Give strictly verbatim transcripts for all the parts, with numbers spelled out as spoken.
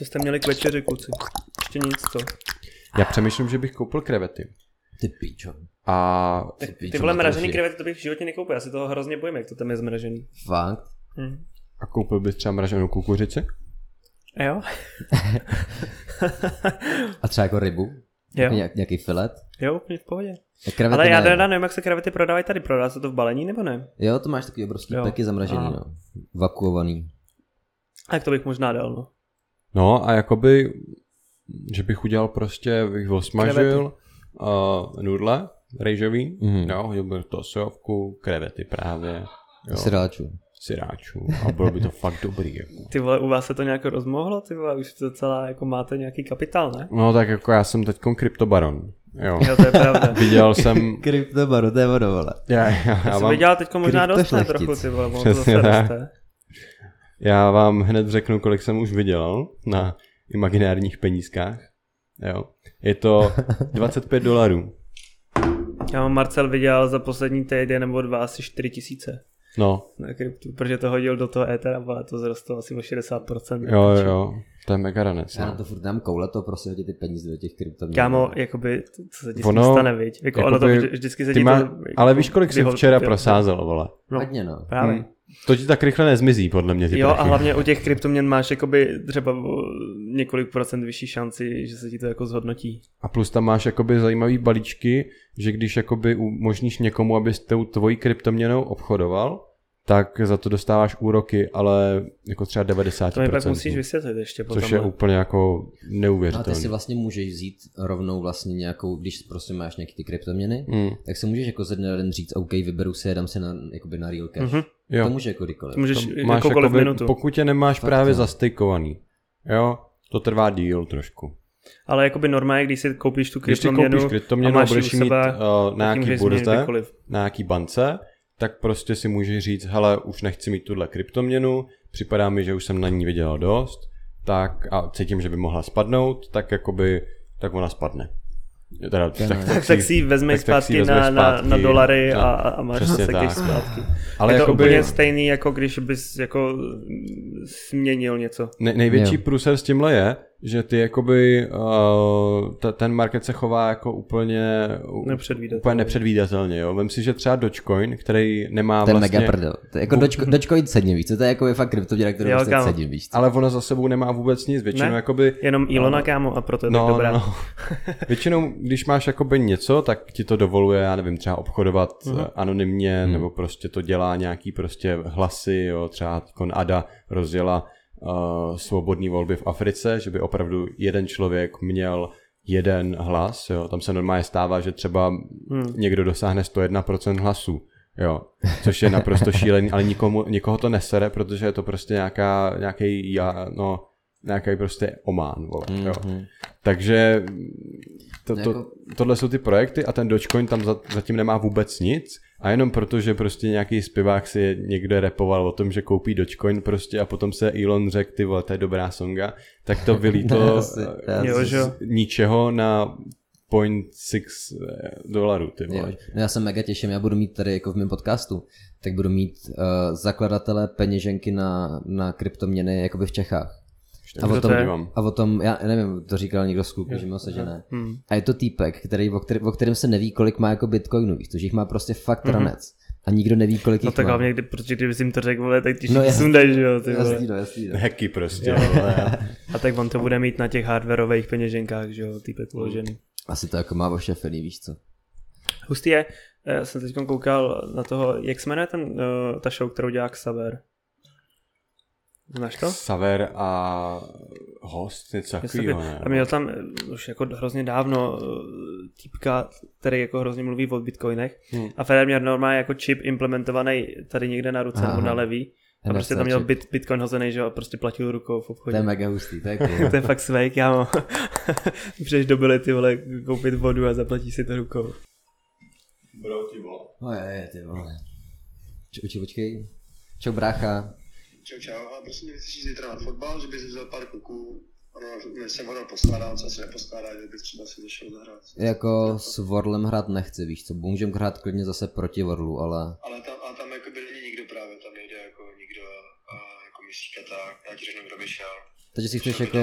Co jste měli k večeři, kluci? Ještě nic, co? Já přemýšlím, že bych koupil krevety. Ty píčo. A... Ty, ty, ty vole mražený krevety, to bych v životě nekoupil. Já si toho hrozně bojím, jak to tam je zmražený. Fakt? Hmm. A koupil bys třeba mraženou kukuřici? Jo. A třeba jako rybu? Jo. Ně, nějaký filet? Jo, úplně v pohodě. Ale já teda nevím, jak se krevety prodávají tady. Prodá se to v balení, nebo ne? Jo, to máš takový obrovský peky zamražený, no. Vakuovaný. Tak to bych možná dal, no. No a jakoby, že bych udělal prostě, bych osmažil uh, nudle rejžový, mm-hmm. jo, hodil bych to sojovku, krevety právě. Jo. Syráčů. Syráčů a bylo by to fakt dobrý. Jako. Ty vole, u vás se to nějak rozmohlo, ty vole, už to celá, jako máte nějaký kapitál, ne? No tak jako já jsem teďkon kryptobaron. Jo. Jo, to je pravda. Viděl jsem... Kryptobaron, to je ono, vole. Já, já, já, já jsem vám... viděl teďko možná dostane trochu, ty vole, ono to zase roste. Já vám hned řeknu, kolik jsem už vydělal na imaginárních penízkách. Jo. Je to dvacet pět dolarů. Já mám Marcel vydělal za poslední týden nebo dva asi čtyři tisíce. No. Na kryptu, protože to hodil do toho Ethera, ale to zrostlo asi o šedesát procent. Jo, jo, jo. To je mega ranec. Já no. to furt dám koule, to prosím hodit ty peníze do těch kryptoměn. Kámo, jakoby, co se ti stane, viď? Jako ono to vždycky se ti má... to... Ale víš, kolik jsi včera prosázel, vole? Hodně, no. Právě. Hmm. To ti tak rychle nezmizí, podle mě. Ty jo, prachy. A hlavně u těch kryptoměn máš jakoby třeba několik procent vyšší šanci, že se ti to jako zhodnotí. A plus tam máš jakoby zajímavý balíčky, že když jakoby umožníš někomu, aby s tou tvojí kryptoměnou obchodoval, tak za to dostáváš úroky, ale jako třeba devadesát procent. To mi pak musíš vysvětlit ještě potom. Což je úplně jako neuvěřitelné. No a ty si vlastně můžeš vzít rovnou vlastně nějakou, když prostě máš nějaký ty kryptoměny, mm. tak si můžeš jako ze dne na den říct, OK, vyberu si, dám si na, jakoby na real cash. Mm-hmm. Jo. To může jako kdykoliv. To můžeš to máš jakoby, minutu. Pokud tě nemáš fakt, právě no. zastykovaný, jo, to trvá díl trošku. Ale jakoby normálně, když si koupíš tu kryptoměnu, když si koupíš kryptoměnu a, a budeš mít uh, na jaký burze, na jaký bance, tak prostě si můžeš říct, hele, už nechci mít tuhle kryptoměnu, připadá mi, že už jsem na ní vydělal dost, tak a cítím, že by mohla spadnout, tak jakoby, tak ona spadne. Teda, tak, tak, tak, tak si ji vezmej tak, zpátky, tak si vezmej na, zpátky na, na dolary a, a máš se těch zpátky. Ale je to jakoby, úplně stejný, jako když bys jako změnil něco. Nej, největší jo. průser s tímhle je, že ty jakoby uh, ta, ten market se chová jako úplně nepředvídatelně. Úplně nepředvídatelně jo. Vem si, že třeba Dogecoin, který nemá ten vlastně... Ten mega prdel. To je jako Dogecoin, Dogecoin sedím víc, to je jako je fakt kryptoměna, kterou vlastně sedím víc. Ale ona za sebou nemá vůbec nic, většinou ne, jakoby... jenom Ilona no, kámo a proto je tak no, dobrá. No. Většinou, když máš jakoby něco, tak ti to dovoluje, já nevím, třeba obchodovat uh-huh. anonymně, hmm. nebo prostě to dělá nějaký prostě hlasy, jo, třeba kon Ada rozjela Uh, svobodní volby v Africe, že by opravdu jeden člověk měl jeden hlas, jo. Tam se normálně stává, že třeba hmm. někdo dosáhne sto jedna procent hlasů, jo. Což je naprosto šílený, ale nikomu, nikoho to nesere, protože je to prostě nějaká, nějaký, no, nějaký prostě omán, vole, jo. Hmm. Takže to, to, tohle jsou ty projekty a ten Dogecoin tam zatím nemá vůbec nic. A jenom proto, že prostě nějaký zpěvák si někde rapoval o tom, že koupí Dogecoin prostě a potom se Elon řekl, ty vole, to je dobrá songa, tak to vylítlo z, z ničeho na nula celá šest dolarů, ty vole. No já se mega těším, já budu mít tady jako v mém podcastu, tak budu mít uh, zakladatele peněženky na, na kryptoměny jakoby v Čechách. A o, tom, a o tom, já nevím, to říkal někdo z kluku, že mi se, že ne. Hmm. A je to týpek, který, o, který, o kterém se neví, kolik má jako bitcoinů, víš, to, že jich má prostě fakt hmm. ranec. A nikdo neví, kolik no jich má. No tak hlavně, kdy, protože kdyby jsi jim to řekl, vole, tak ty no, sundaj, že jo. Jasný, no, jasný. No. Hacky prostě. Vole, a tak on to bude mít na těch hardwareových peněženkách, že jo, týpek uložený. Asi to jako má ošefený, víš co. Hustý je, já jsem teď koukal na toho, jak se jmenuje ten, ta show, kterou dělá Xaver. Znáš to? Xaver a host, něco takového. A měl tam už jako hrozně dávno týpka, který jako hrozně mluví o bitcoinech hmm. a Feder měl normálně jako čip implementovaný tady někde na ruce nebo na levý a ten prostě tam měl bit, bitcoin hozený, že a prostě platil rukou v obchodě. To je mega hustý, to je cool. To je fakt svejk, jámo. Přijdeš do byly ty vole koupit vodu a zaplatíš si to rukou. Bro, ty vole. No je, ty vole. Čau, počkej. Čau, brácha. Čau, čau, ale prostě mě chceš jít trénovat fotbal, že bys vzal pár kuků, ono jsem hodal poskládám, co se neposkládá, že bys třeba si zašel zahrát. Jako s Worlem hrát nechci, víš co, můžem hrát klidně zase proti Worlu, ale... Ale tam, a tam jako by není nikdo právě, tam nejde jako nikdo, a, jako myslíka tak, já ti řeknu, kdo by šel. Takže si chceš jako...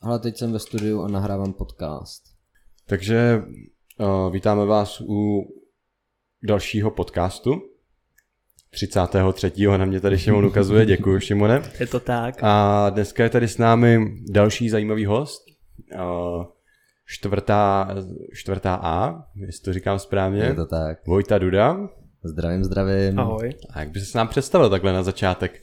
Ale teď jsem ve studiu a nahrávám podcast. Takže uh, vítáme vás u dalšího podcastu. třicátého třetího na mě tady Šimon ukazuje, děkuji Šimone. Je to tak. A dneska je tady s námi další zajímavý host. Uh, čtvrtá, čtvrtá A, jestli to říkám správně. Je to tak. Vojta Duda. Zdravím, zdravím. Ahoj. A jak by se nám představil takhle na začátek?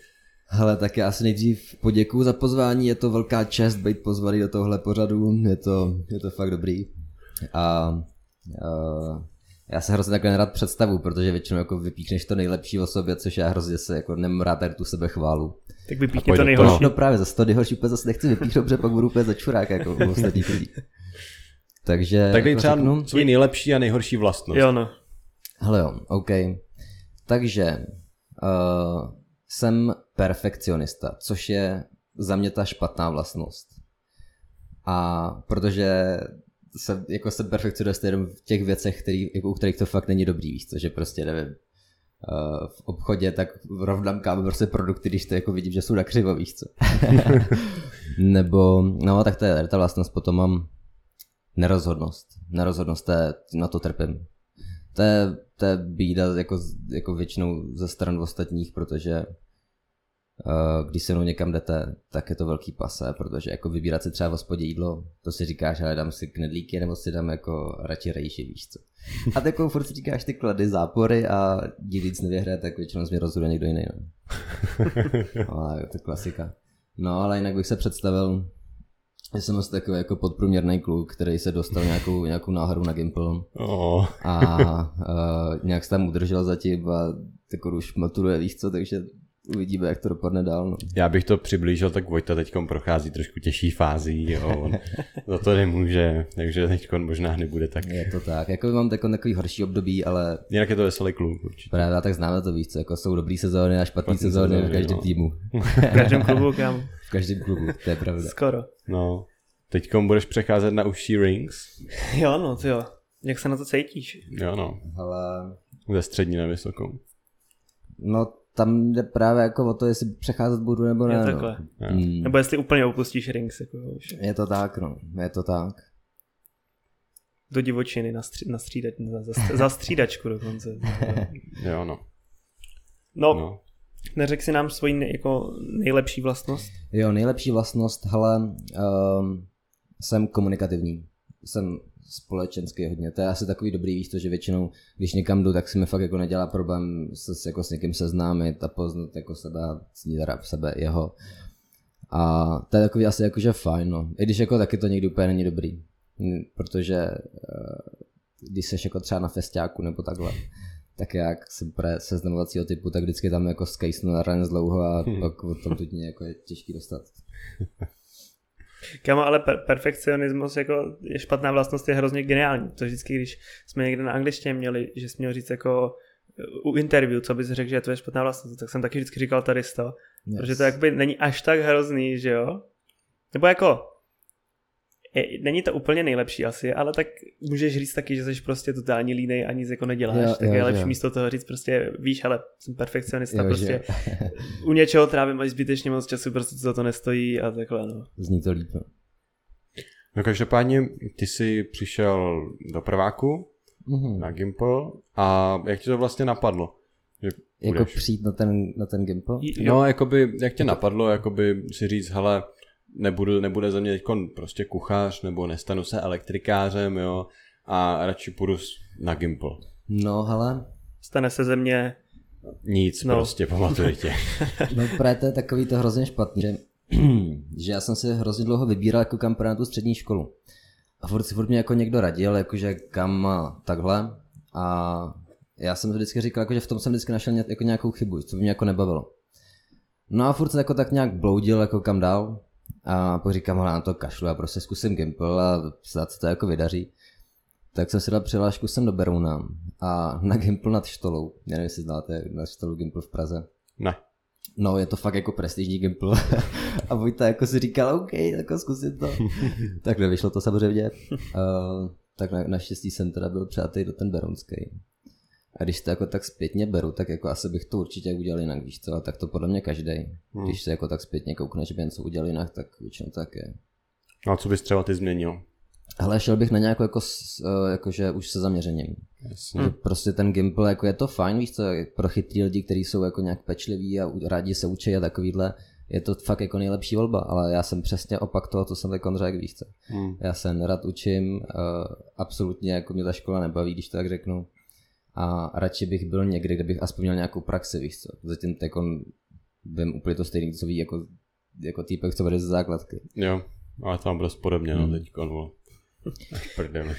Hele, tak já si nejdřív poděkuju za pozvání, je to velká čest být pozvaný do tohle pořadu, je to, je to fakt dobrý. A, a já se hrozně takhle nerad představu, protože většinou jako vypíchneš to nejlepší o sobě, což já hrozně se jako nemám rád tady tu sebechválu. Tak vypíchni to nejhorší. No právě, zase to nejhorší úplně zase nechci vypíchnout, protože pak budu úplně za čurák jako u ostatních lidí. Takže... Tak dej třeba řeknu, svůj nejlepší a nejhorší vlastnost. Jo, no. Hele jo, OK. Takže... Uh, Jsem perfekcionista, což je za mě ta špatná vlastnost. A protože jsem, jako jsem perfekcionista jenom v těch věcech, který, jako u kterých to fakt není dobrý, víš co, že prostě nevím, v obchodě tak rovnám kávu prostě produkty, když to jako vidím, že jsou nakřivo, víš co. Nebo, no tak to je ta vlastnost, potom mám nerozhodnost. Nerozhodnost, to je, na to trpím. To je, to je bída jako, jako většinou ze stran ostatních, protože uh, když se mnou někam jdete, tak je to velký pase, protože jako vybírat si třeba v hospodě jídlo, to si říkáš, ale dám si knedlíky nebo si dám jako radši rejši, víš co. A takovou furt si říkáš ty klady, zápory a nic nevyhraje, tak většinou mě rozhoduje někdo jiný. No. No, to je klasika. No ale jinak bych se představil, já jsem asi takový jako podprůměrný kluk, který se dostal nějakou, nějakou náhodou na Gimple oh. a uh, nějak se tam udržel zatím a takovou už maturuje, víš co, takže uvidíme, jak to dopadne dál. No. Já bych to přiblížil, tak Vojta teďkom prochází trošku těžší fází, jo, on za to nemůže, takže teďkon možná nebude tak. Je to tak, jako mám takový horší období, ale... Jinak je to veselý kluk určitě. Právě tak známe to, víš co, jako jsou dobrý sezóny a špatný sezóny v každém no. týmu. V každém klubu, kam? V každém klubu, to je pravda. Skoro. No, teďkom budeš přecházet na užší rings. Jo, no, to jo. Jak se na to cítíš? Jo, no. Ale... Ze střední na vysokou. No, tam jde právě jako o to, jestli přecházet budu nebo ne. Je takhle. No. Hmm. Nebo jestli úplně opustíš rings. Jako, je to tak, no. Je to tak. Do divočiny, na, stří, na, střídač, na zastř, zastřídačku dokonce. Jo, no. No. no. Neřek si nám svoji nej, jako nejlepší vlastnost? Jo, nejlepší vlastnost, hele, uh, jsem komunikativní. Jsem společenský hodně. To je asi takový dobrý výstup, že většinou, když někam jdu, tak si mi fakt jako nedělá problém se jako s někým seznámit a poznat jako sebe, teda sebe, jeho. A to je takový asi jakože fajn, no. I když jako taky to někdy úplně není dobrý. Protože uh, když seš jako třeba na festiáku nebo takhle, tak jak jsem pre seznamovacího typu, tak vždycky tam jako skejsnu na ranec dlouho a pak od tom tudně jako je těžký dostat. Kámo, ale per- perfekcionismus jako je špatná vlastnost, je hrozně geniální. To vždycky, když jsme někde na angličtině měli, že jsi měl říct jako u interview, co bys řekl, že to je špatná vlastnost, tak jsem taky vždycky říkal tady sto, yes. Protože to jakoby není až tak hrozný, že jo? Nebo jako... Je, není to úplně nejlepší asi, ale tak můžeš říct taky, že jsi prostě totální línej a nic jako neděláš, jo, tak jo, je lepší jo. Místo toho říct prostě víš, ale jsem perfekcionista, jo, prostě jo. U něčeho trávím až zbytečně moc času, prostě za to nestojí a takhle no. Zní to líp. No každopádně ty jsi přišel do prváku, mm-hmm. na Gimple a jak ti to vlastně napadlo? Že jako budeš? Přijít na ten, na ten Gimple? No jakoby, jak tě napadlo, jakoby si říct, hele, Nebudu, nebude za mě teď prostě kuchař nebo nestanu se elektrikářem, jo, a radši půjdu na Gimple. No, hele. Stane se ze mě... Nic, no. Prostě, pamatuj tě. No, právě to je takový to hrozně špatný, že, že já jsem si hrozně dlouho vybíral jako kam na tu střední školu. A furt si furt mě jako někdo radil, jakože kam takhle. A já jsem to vždycky říkal, jako, že v tom jsem vždycky našel jako nějakou chybu, co by mě jako nebavilo. No a furt se jako tak nějak bloudil, jako kam dál. A pak říkám, hele, na to kašlu, já prostě zkusím Gimple a snad se to jako vydaří. Tak jsem si dal přihlášku sem do Berouna a na Gimple nad Štolou. Já nevím, jestli znáte nad Štolou Gimple v Praze. Ne. No, je to fakt jako prestižní Gimple. A Vojta jako si říkal, OK, tak zkusím to. Tak nevyšlo to samozřejmě. Uh, tak na, naštěstí jsem teda byl přátej do ten berounskej. A když to jako tak zpětně beru, tak jako asi bych to určitě udělal jinak, víš co, a tak to podle mě každej. Hmm. Když se jako tak zpětně koukneš, že jen co udělal jinak, tak většinou tak je. A co bys třeba ty změnil? Ale šel bych na nějakou jako, jakože už se zaměřením. Jasně. Že prostě ten Gimple, jako je to fajn, víš co, pro chytrý lidi, kteří jsou jako nějak pečliví a rádi se učí a takovýhle, je to fakt jako nejlepší volba, ale já jsem přesně opak toho, co jsem teď řekl, víš co. Hmm. Já se nerad učím, absolutně jako mě ta škola nebaví, když to tak řeknu. A radši bych byl někde, kde bych aspoň měl nějakou praxi, víš co. Zatím jako vím úplně to stejný, co ví jako, jako týpek, co vede ze základky. Jo, ale tam prostě podobně, hmm. no teďka, no. Prdele.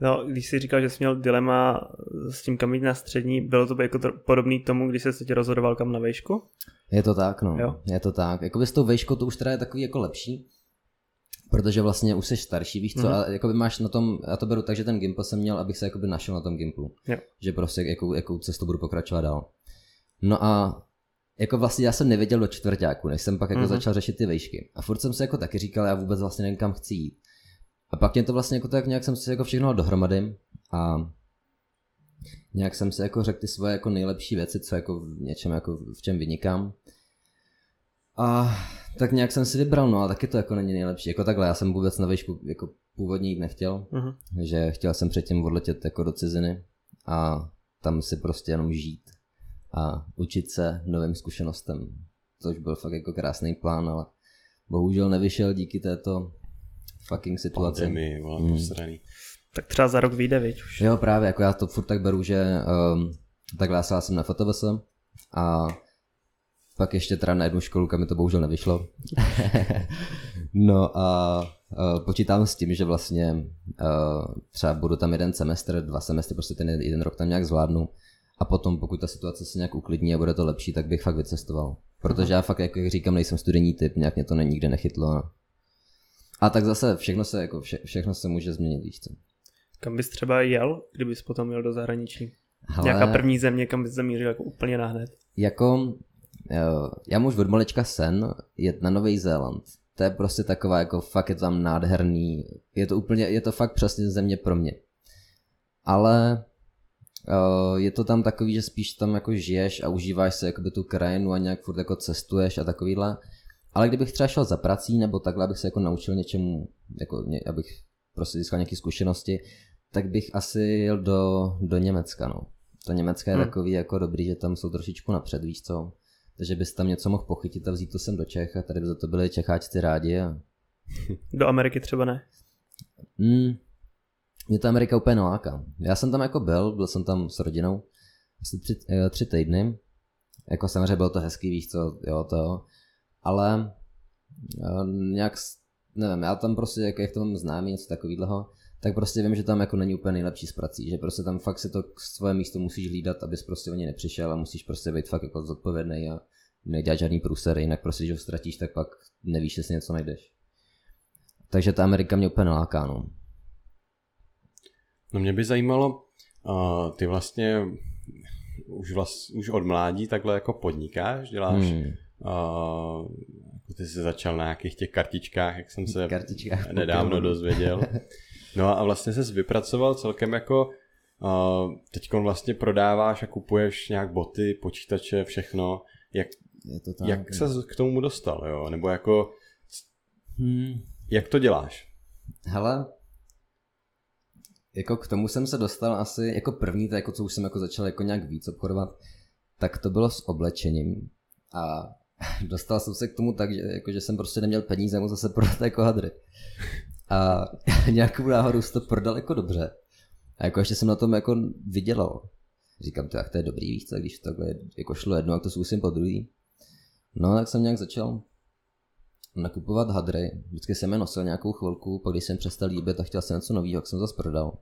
No, když jsi říkal, že jsi měl dilema s tím, kam jít na střední, bylo to jako to, podobný tomu, když jsi se tě rozhodoval, kam na vejšku? Je to tak, no. Jo. Je to tak. Jakoby s tou vejškou to už teda je takový jako lepší, protože vlastně už jsi starší, víš co, mm-hmm. a jakoby máš na tom, já to beru tak, že ten Gimple jsem měl, abych se jakoby našel na tom Gimplu. Jo. Že prostě jakou, jakou cestu budu pokračovat dál. No a jako vlastně já jsem nevěděl do čtvrťáku, než jsem pak jako mm-hmm. začal řešit ty vejšky. A furt jsem se jako taky říkal, já vůbec vlastně nevím, kam chci jít. A pak mě to vlastně jako tak nějak jsem si jako všechno dohromady a nějak jsem si jako řekl ty svoje jako nejlepší věci, co jako v něčem jako v čem vynikám. A tak nějak jsem si vybral, no a taky to jako není nejlepší. Jako takhle, já jsem vůbec na výšku jako původně jít nechtěl, uh-huh. že chtěl jsem předtím odletět jako do ciziny a tam si prostě jenom žít a učit se novým zkušenostem. Což byl fakt jako krásný plán, ale bohužel nevyšel díky této fucking situace. Pandemii, volá to sraný. Tak třeba za rok vyjde, viď už. Jo, právě, jako já to furt tak beru, že um, takhle já jsem na F T V S a pak ještě teda na jednu školu, kam mi to bohužel nevyšlo. No a uh, počítám s tím, že vlastně uh, třeba budu tam jeden semestr, dva semestry, prostě ten jeden rok tam nějak zvládnu a potom pokud ta situace se nějak uklidní a bude to lepší, tak bych fakt vycestoval. Protože já fakt, jak říkám, nejsem studijní typ, nějak mě to nikde nechytlo. A tak zase všechno se, jako vše, všechno se může změnit, víš co. Kam bys třeba jel, kdybys potom jel do zahraničí? Hele, nějaká první země, kam bys zamířil jako úplně nahned? Jako, jo, já můžu od malička sen jet na Nový Zéland. To je prostě taková, jako fakt je to tam nádherný, je to úplně, je to fakt přesně země pro mě. Ale jo, je to tam takový, že spíš tam jako žiješ a užíváš se jakoby tu krajinu a nějak furt jako cestuješ a takovýhle. Ale kdybych třeba šel za prací nebo takhle, abych se jako naučil něčemu, jako ně, abych prostě získal nějaké zkušenosti, tak bych asi jel do, do Německa, no. To Německa je hmm. takový jako dobrý, že tam jsou trošičku napřed, víš co. Takže bys tam něco mohl pochytit a vzít to sem do Čech a tady by za to byli Čecháčci rádi a... Do Ameriky třeba ne? Mm, mě ta Amerika úplně neláká. Já jsem tam jako byl, byl jsem tam s rodinou asi tři, tři týdny. Jako samozřejmě bylo to hezký, víš co, jo to. Ale nějak, nevím, já tam prostě, jak, jak to mám známý, něco takovýhleho, tak prostě vím, že tam jako není úplně nejlepší s prací, že prostě tam fakt si to svoje místo musíš hlídat, abys prostě o ně nepřišel a musíš prostě být fakt jako zodpovědnej a nedělat žádný průser, jinak prostě, když ho ztratíš, tak pak nevíš, jestli něco najdeš. Takže ta Amerika mě úplně neláká, no. No mě by zajímalo, uh, ty vlastně už, vlast, už od mládí takhle jako podnikáš, děláš... Hmm. Uh, ty jsi začal na nějakých těch kartičkách, jak jsem se kartičkách nedávno pokémon. Dozvěděl. No a vlastně ses vypracoval celkem jako, uh, teďkon vlastně prodáváš a kupuješ nějak boty, počítače, všechno. Jak, tak, jak se k tomu dostal, jo? Nebo jako, hmm. jak to děláš? Hele, jako k tomu jsem se dostal asi jako první, to jako co už jsem jako začal jako nějak víc obchodovat, tak to bylo s oblečením. A dostal jsem se k tomu tak, že, jako, že jsem prostě neměl peníze, musel se prodat jako hadry. A nějakou náhodou se to prodal jako dobře. A jako ještě jsem na tom jako vydělal. Říkám, to, jak to je dobrý, víš co, když takhle jako šlo jedno, jak to zkusím po druhý. No tak jsem nějak začal nakupovat hadry. Vždycky jsem je nosil nějakou chvilku, pak když jsem přestal líbit a chtěl jsem něco nového, tak jsem zase prodal.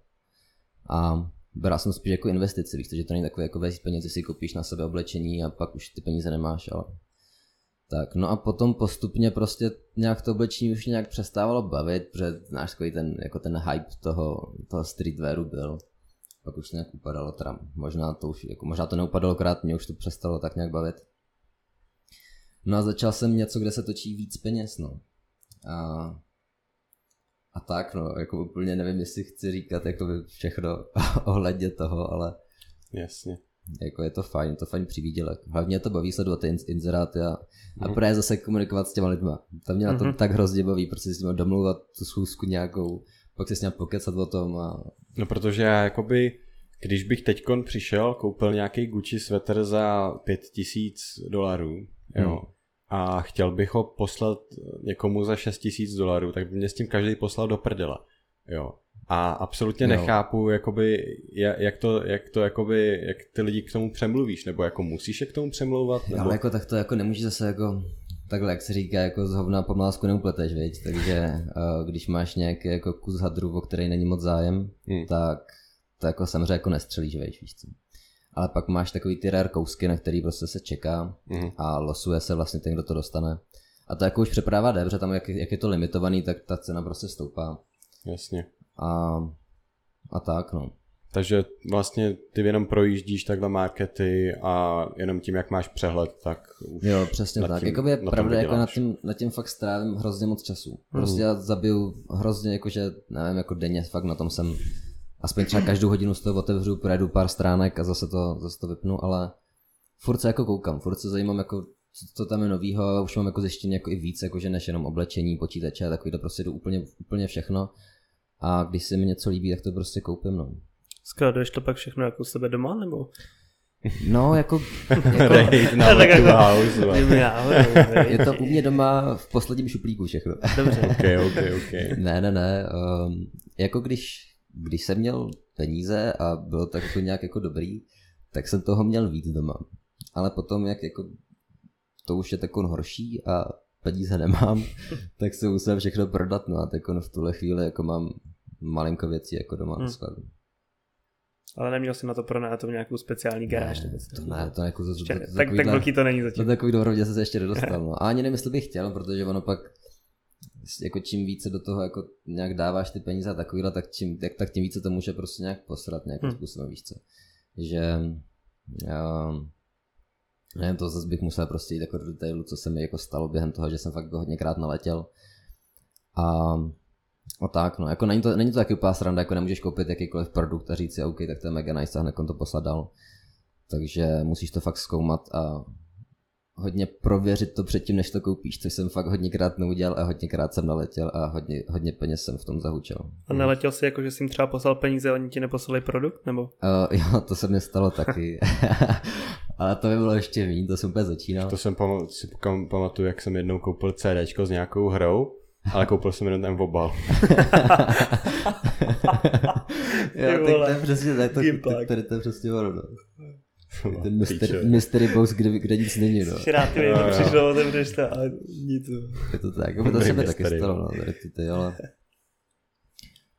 A bral jsem spíš jako investici, víš, že to není takové jako vezít peníze, si koupíš na sebe oblečení a pak už ty peníze nemáš, ale... Tak, no a potom postupně prostě nějak to oblečení už nějak přestávalo bavit, protože znáš takový ten, jako ten hype toho, toho streetwearu byl. Pak už to nějak upadalo, teda možná to už, jako možná to neupadalo krát, mě už to přestalo tak nějak bavit. No a začal jsem něco, kde se točí víc peněz, no. A... a tak, no, jako úplně nevím, jestli chci říkat jako všechno ohledně toho, ale jasně. Jako je to fajn, je to fajn přivídělek. Hlavně to baví sledovat ty inzeráty a, a mm. právě zase komunikovat s těma lidma. To mě na tom mm-hmm. tak hrozně baví, protože s nimi domluvat tu schůzku nějakou, pak se s ním pokecat o tom a... No protože já jakoby, když bych teďkon přišel, koupil nějaký Gucci sweater za pět tisíc dolarů, jo, mm. a chtěl bych ho poslat někomu za šest tisíc dolarů, tak by mě s tím každý poslal do prdela, jo. A absolutně no. nechápu, jakoby, jak to, jak to, jakoby, jak ty lidi k tomu přemluvíš, nebo jako musíš je k tomu přemlouvat, nebo... Ale jako tak to jako nemůžeš zase jako, takhle jak se říká, jako z hovna pomlásku neupleteš, viď? Takže když máš nějaký jako kus hadru, o který není moc zájem, hmm. tak to jako samozřejmě jako nestřelíš, viď, víš co? Ale pak máš takový ty rare kousky, na který prostě se čeká hmm. a losuje se vlastně ten, kdo to dostane. A to jako už přeprává jde, protože tam jak, jak je to limitovaný, tak ta cena prostě stoupá. Jasně. A, a tak no. Takže vlastně ty jenom projíždíš takhle markety a jenom tím, jak máš přehled, tak už... Jo, přesně tak. Tím, jakoby je pravda, jako nad tím, nad tím fakt strávím hrozně moc času. Prostě mm. já zabiju hrozně, jakože, nevím, jako denně fakt na tom jsem... Aspoň třeba každou hodinu z toho otevřu, projedu pár stránek a zase to, zase to vypnu, ale... Furt se jako koukám, furt se zajímám, jako, co, co tam je novýho, už mám jako zjištění jako i víc, jakože než jenom oblečení, počítače a takovýhle, prostě jdu úplně, úplně všechno. A když se mi něco líbí, tak to prostě koupím, no. Skladuješ to pak všechno jako u sebe doma, nebo? No, jako... jako Rejt na house, je to u mě doma v posledním šuplíku všechno. Dobře. Ok, ok, ok. Ne, ne, ne. Um, jako když, když jsem měl peníze a bylo tak to nějak jako dobrý, tak jsem toho měl víc doma. Ale potom, jak jako to už je takový horší a peníze nemám, tak se musím všechno prodat, no a tak v tuhle chvíli jako mám malinko věcí jako doma hmm. skladu. Ale neměl jsi na to pronajat v nějakou speciální garáž? Ne, to ne, to jako z, Čer, z, tak, tak velký to není zatím. To takový dobrodě se ještě nedostal, no. A ani nevím, jestli bych chtěl, protože ono pak jako čím více do toho jako nějak dáváš ty peníze a takovýhle, tak, čím, tak, tak tím více to může prostě nějak posrat nějakým hmm. způsobem, víš co. Že... Uh, nevím, to zase bych musel prostě jít jako do detailu, co se mi jako stalo během toho, že jsem fakt hodněkrát naletěl. A, a tak no, jako není to, není to taky úplná sranda, jako nemůžeš koupit jakýkoliv produkt a říct si OK, tak to je mega nice a hned to poslat dál. Takže musíš to fakt zkoumat a hodně prověřit to předtím, než to koupíš, což jsem fakt hodněkrát neudělal a hodněkrát jsem naletěl a hodně, hodně peněz jsem v tom zahučel. A naletěl jsi jako, že jsi jim třeba poslal peníze a oni ti neposlali produkt, nebo? Uh, jo, to se mi stalo taky. Ale to by bylo ještě víc, to jsem úplně začínal. To jsem pam- si pamatuju, jak jsem jednou koupil CDčko s nějakou hrou, ale koupil jsem jenom ten obal. Jo, tak to je přesně tak, tady to je přesně ono. Ten mystery, mystery box, kde, kde nic není, no. Rád mi to přišlo, otevřeš to, ale nic. Je to tak, to se mi taky stalo, no, tady ty, ty, ale...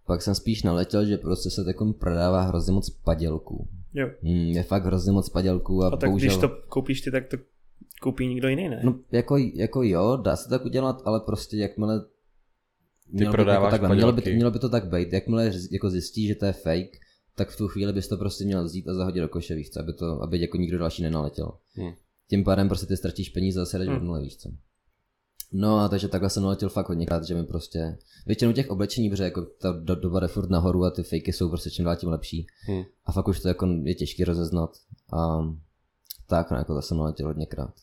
Pak jsem spíš naletěl, že prostě se takovým prodává hrozně moc padělků. Jo. Mm, je fakt hrozně moc padělků a, a tak použil... když to koupíš ty, tak to koupí nikdo jiný, ne? No jako, jako jo, dá se tak udělat, ale prostě jakmile... Ty prodáváš jako takhle, mělo, by to, mělo by to tak být, jakmile jako zjistíš, že to je fake, tak v tu chvíli bys to prostě měl vzít a zahodit do koše, víš co, aby, to, aby jako nikdo další nenaletěl. Hmm. Tím pádem prostě ty ztratíš peníze a sedeš hmm. od nule, víš co. No a takže takhle jsem naletěl fakt hodněkrát, že mi prostě, většinou těch oblečení, protože jako ta do, doba jde furt nahoru a ty fejky jsou prostě čím dál tím lepší hmm. a fakt už to jako je těžký rozeznat a tak no, jako to jsem naletěl hodněkrát.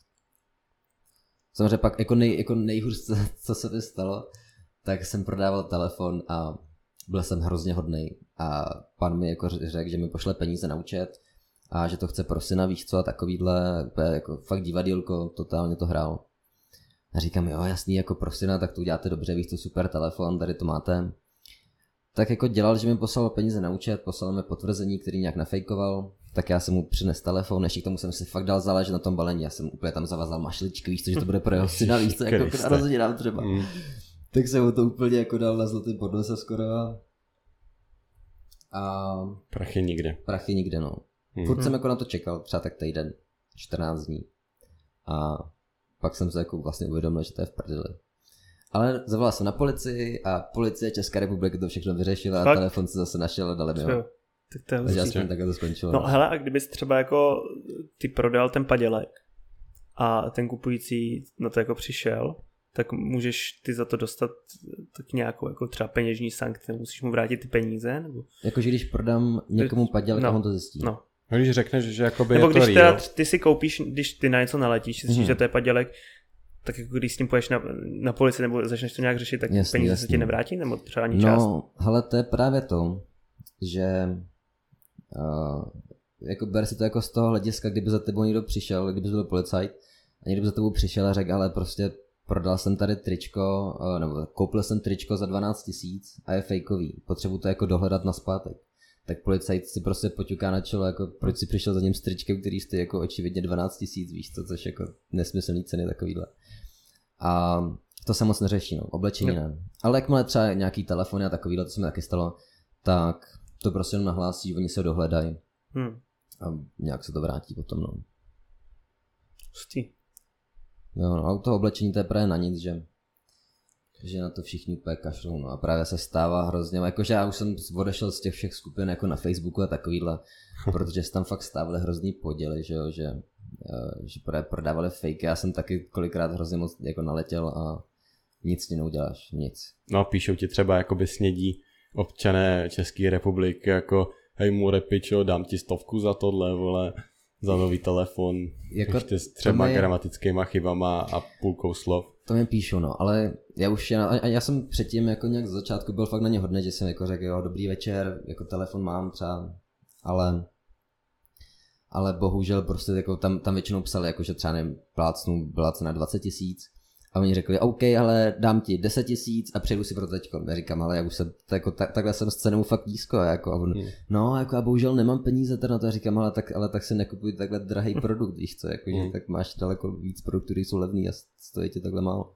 Samozřejmě pak jako, nej, jako nejhůř, co se mi stalo, tak jsem prodával telefon a byl jsem hrozně hodnej a pan mi jako řekl, že mi pošle peníze na účet a že to chce prostě na víš co a takovýhle, jako fakt divadýlko, totálně to hrál. A říkám, jo jasný, jako prosina, tak to uděláte dobře, víš to, super telefon, tady to máte. Tak jako dělal, že mi poslal peníze na účet, poslal mi potvrzení, který nějak nafejkoval, tak já jsem mu přines telefon, ještě k tomu jsem si fakt dal záležet na tom balení, já jsem úplně tam zavazal mašličky, víš co, že to bude pro jeho syna, víš co, jako rozhodně dám třeba. Mm. Tak jsem mu to úplně jako dal na zlatý podnose skoro a... Prachy nikde. Prachy nikde, no. Mm. Furt jsem jako na to čekal, třeba tak týden, čtrnáct dní. A... Pak jsem se jako vlastně uvědomil, že to je v prdeli. Ale zavolal jsem na policii a policie České republiky to všechno vyřešila fakt? A telefon se zase našel a dali mi ho. Tak to je Takže aspoň takhle to skončilo. No hele, a kdybys třeba jako ty prodal ten padělek a ten kupující na to jako přišel tak můžeš ty za to dostat tak nějakou jako třeba peněžní sankci, musíš mu vrátit ty peníze. Nebo... Jakože když prodám někomu padělek, no, a on to zjistí. No. Když řekneš, že jakoby nebo je to když teda ty si koupíš, když ty na něco naletíš, si zjistíš, že to je padělek, tak jako když s ním půjdeš na, na policii nebo začneš to nějak řešit, tak jasný, peníze jasný. se ti nevrátí nebo třeba ani část? No, hele, to je právě to, že uh, jako ber si to jako z toho hlediska, kdyby za tebou někdo přišel, kdyby byl policajt a někdo by za tebou přišel a řekl, ale prostě prodal jsem tady tričko, uh, nebo koupil jsem tričko za dvanáct tisíc a je fejkový, potřebuji to jako dohledat nazpátek. Tak policajt si prostě poťuká na čelo, jako proč si přišel za ním s tričkem, který stojí jako očividně dvanáct tisíc, víš co, což jako nesmyslný ceny takovýhle. A to se moc neřeší, no, oblečení ne. Ale jakmile třeba nějaký telefony a takovýhle, to se mi taky stalo, tak to prostě jenom nahlásí, oni se ho dohledají hmm. a nějak se to vrátí potom, no. Hustý. Jo, no, a toho oblečení to je právě na nic, že... že na to všichni úplně kašlou, no a právě se stává hrozně, jakože já už jsem odešel z těch všech skupin jako na Facebooku a takovýhle, protože se tam fakt stávaly hrozný poděly, že jo, že, že prodávali fake, já jsem taky kolikrát hrozně moc jako naletěl a nic ti neuděláš, nic. No a píšou ti třeba jakoby snědí občané České republiky, jako hej More pičo, dám ti stovku za tohle, vole, za nový telefon, jako ještě s třeba je... gramatickýma chybama a půlkou slov. To mi píšu, no, ale já už je, a já jsem předtím jako nějak z začátku byl fakt na ně hodný, že jsem jako řekl, jo, dobrý večer, jako telefon mám třeba, ale, ale bohužel prostě jako tam, tam většinou psali, jako že třeba nevím, plácnu, byla cena dvacet tisíc a oni řekli, OK, ale dám ti deset tisíc a přejdu si pro teďko. Já říkám, ale já už jsem, tak, tak, takhle jsem s cenou fakt nízko, jako, a on, mm. no, jako a bohužel nemám peníze teda na to, já říkám, ale tak, ale tak si nekupuji takhle drahý produkt, víš co, jako, mm. že, tak máš daleko víc produktů, které jsou levný a stojí tě takhle málo.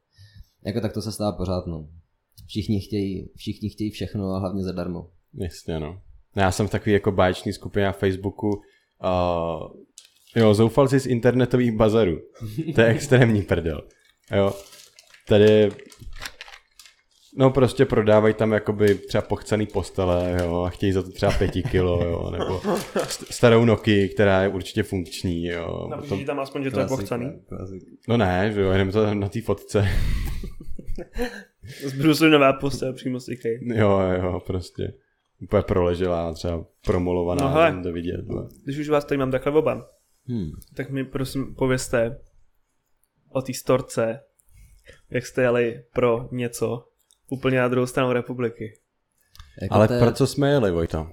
Jako tak to se stává pořád, no. Všichni chtějí, všichni chtějí všechno a hlavně zadarmo. Jasně, no. Já jsem v takový jako báječný skupině na Facebooku, uh, jo, zoufalci z internetových bazarů. To je extrémní prdel. Jo, tady, no prostě prodávají tam jakoby třeba pochcený postele, jo, a chtějí za to třeba pěti kilo, jo, nebo st- starou Nokii, která je určitě funkční, jo. Napíši tam aspoň, že to klasik, je pochcený. Klasik. No ne, že jo, jenom to na té fotce. Zbrusuji nová postel přímo z Ikej. Jo, jo, prostě. Úplně proleželá, třeba promolovaná, no hele, to vidět. Ale... Když už vás tady mám takhle oba, hmm. tak mi prosím povězte o té storce, jak jste jeli pro něco úplně na druhou stranu republiky. Jako ale te... pro co jsme jeli, Vojto?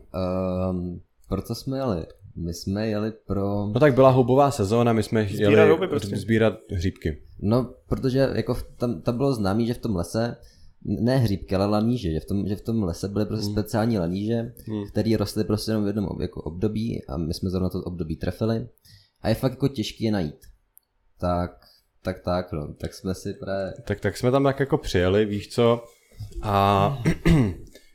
Um, pro co jsme jeli? My jsme jeli pro... No tak byla houbová sezóna, my jsme Zbírat jeli houby, prostě. Sbírat hříbky. No, protože jako tam, tam bylo známý, že v tom lese, ne hříbky, ale laníže, že v tom, že v tom lese byly prostě hmm. speciální laníže, hmm. které rostly prostě jenom v jednom jako období a my jsme zrovna to období trefili a je fakt jako těžký je najít. Tak... Tak tak, no, tak jsme si právě... Tak, tak jsme tam tak jako přijeli, víš co, a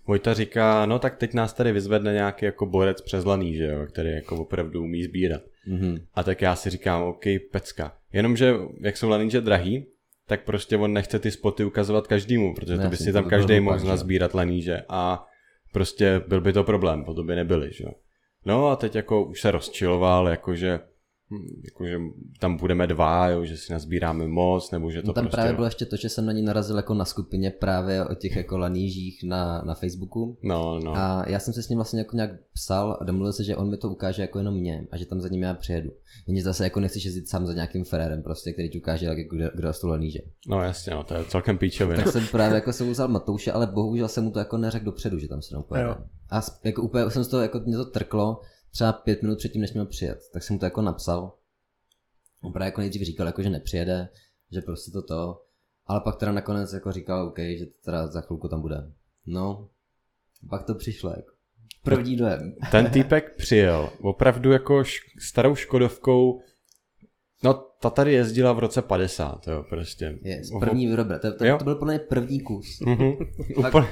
Vojta říká, no tak teď nás tady vyzvedne nějaký jako borec přes laný, že jo, který jako opravdu umí sbírat. Mm-hmm. A tak já si říkám, OK, pecka. Jenomže, jak jsou laníže drahý, tak prostě on nechce ty spoty ukazovat každému, protože ne, to by si tam každý mohl nazbírat laníže a prostě byl by to problém, po tobě nebyli, že jo. No a teď jako už se rozčiloval, jakože... Jakože tam budeme dva, jo, že si nazbíráme moc, nebo že to no tam prostě... Tam právě bylo ještě to, že jsem na ní narazil jako na skupině právě o těch jako lanížích na, na Facebooku. No, no. A já jsem se s ním vlastně jako nějak psal a domluvil se, že on mi to ukáže jako jenom mě a že tam za ním já přijedu. Jenže zase jako nechci jezdit sám za nějakým ferérem prostě, který ti ukáže, jak, kdo, kdo jsou laníže. No jasně, no, to je celkem píčovina. Tak jsem právě jako se vzal Matouše, ale bohužel jsem mu to jako neřekl dopředu, že tam se pojedeme. A jako úplně jsem z toho jako mě to trklo. Třeba pět minut předtím, než měl přijet, tak jsem mu to jako napsal. On právě jako nejdřív říkal, jako, že nepřijede, že prostě to to. Ale pak teda nakonec jako říkal, OK, že teda za chvilku tam bude. No, pak to přišlo jako. První dojem. Ten týpek přijel opravdu jako šk- starou škodovkou. No, ta tady jezdila v roce padesát, jo, prostě. Je, z první výroby. To, to, to byl plně první kus. Úplně.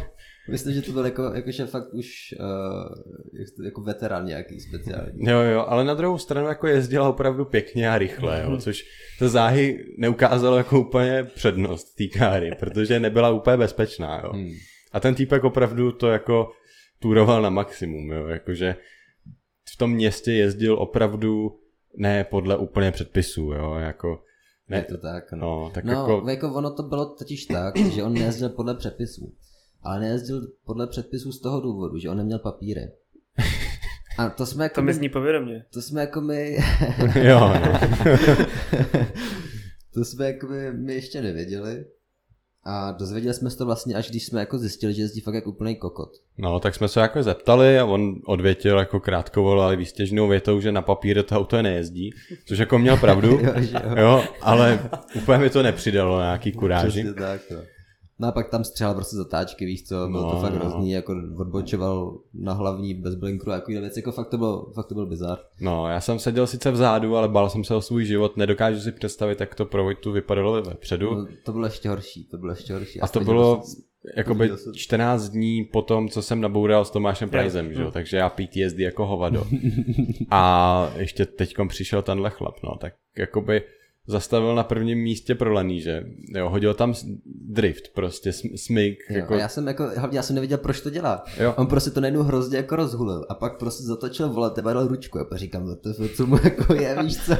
Myslím, že to byl jako, jakože fakt už uh, jako veterán nějaký speciální. Jo, jo, ale na druhou stranu jako jezdila opravdu pěkně a rychle, jo, což to záhy neukázalo jako úplně přednost té káry, protože nebyla úplně bezpečná, jo. Hmm. A ten týpek opravdu to jako turoval na maximum, jo, jakože v tom městě jezdil opravdu ne podle úplně předpisů, jo, jako Ne, je to tak, no. No, tak no jako... jako ono to bylo totiž tak, že on nejezdil podle předpisů. Ale nejezdil podle předpisů z toho důvodu, že on neměl papíry. A to jsme jako... To mi zní povědomě. To jsme jako my... jo, no. To jsme jako my, my ještě nevěděli. A dozvěděli jsme se to vlastně, až když jsme jako zjistili, že jezdí fakt jak úplný kokot. No, tak jsme se jako zeptali a on odvětil jako krátkovolu, ale výstěžnou větou, že na papír to auto nejezdí, což jako měl pravdu, jo, jo. Jo, ale úplně mi to nepřidalo na nějaký kuráži. Přesně tak, no. No a pak tam střelal prostě zatáčky, víš co, bylo no, to fakt no. hrozný, jako odbočoval na hlavní bez blinkru a takovýhle věc, jako fakt to bylo, fakt to byl bizár. No, já jsem seděl sice vzadu, ale bál jsem se o svůj život, nedokážu si představit, jak to pro Vojtu vypadalo vepředu. No, to bylo ještě horší, to bylo ještě horší. A to bylo jsem... jakoby čtrnáct dní po tom, co jsem naboural s Tomášem Prajzem, že jo, takže já P T S D jako hovado. A ještě teďkom přišel tenhle chlap, no, tak jakoby... Zastavil na prvním místě prolený, že jo, hodil tam drift, prostě smyk. Jo, jako... Já jsem jako, hlavně já jsem nevěděl, proč to dělá. Jo. On prostě to najednou hrozně jako rozhulil a pak prostě zatočil volet, dal ručku, já říkám, co mu jako je, víš co.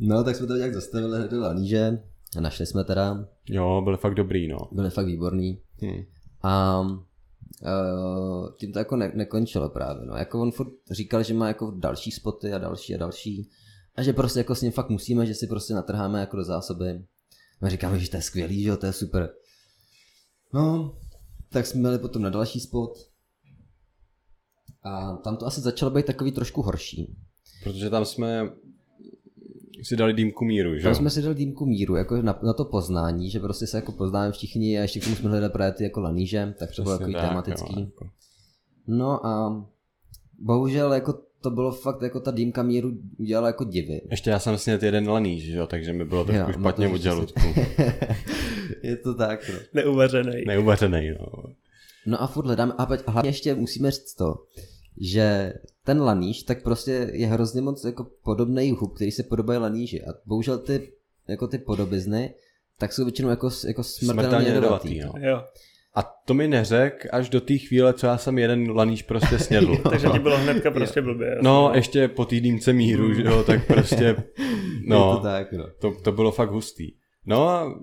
No, tak jsme to nějak zastavili, hned do níže a našli jsme teda. Jo, byli fakt dobrý, no. Byli fakt výborný. Hmm. A uh, tím to jako ne- nekončilo právě, no. Jako on furt říkal, že má jako další spoty a další a další. A že prostě jako s ním fakt musíme, že si prostě natrháme jako do zásoby. A říkáme, že to je skvělý, že to je super. No, tak jsme měli potom na další spot. A tam to asi začalo být takový trošku horší. Protože tam jsme si dali dýmku míru, že? Tam jsme si dali dýmku míru, jako na, na to poznání, že prostě se jako poznáme všichni a ještě k tomu jsme hledali právě ty jako laníže, tak to bylo takový tematický. Jako. No a bohužel jako to bylo fakt, jako ta dýmka míru udělala jako divy. Ještě já jsem sněl jeden laníž, že jo, takže mi bylo trošku špatně od žaludku. Je to tak, no. Neuvařenej. Neuvařenej, no. No a furt hledám, a hlavně ještě musíme říct to, že ten laníž, tak prostě je hrozně moc jako podobný hub, který se podobají laníži. A bohužel ty, jako ty podobizny, tak jsou většinou jako, jako smrtelně, smrtelně jedovatý. No. Jo. A to mi neřek až do té chvíle, co já jsem jeden laníž prostě snědl. Takže ti bylo hnedka prostě blbě. Jasný. No, ještě po týdýmce míru, že jo, tak prostě, no, to, tak, no. To, to bylo fakt hustý. No a...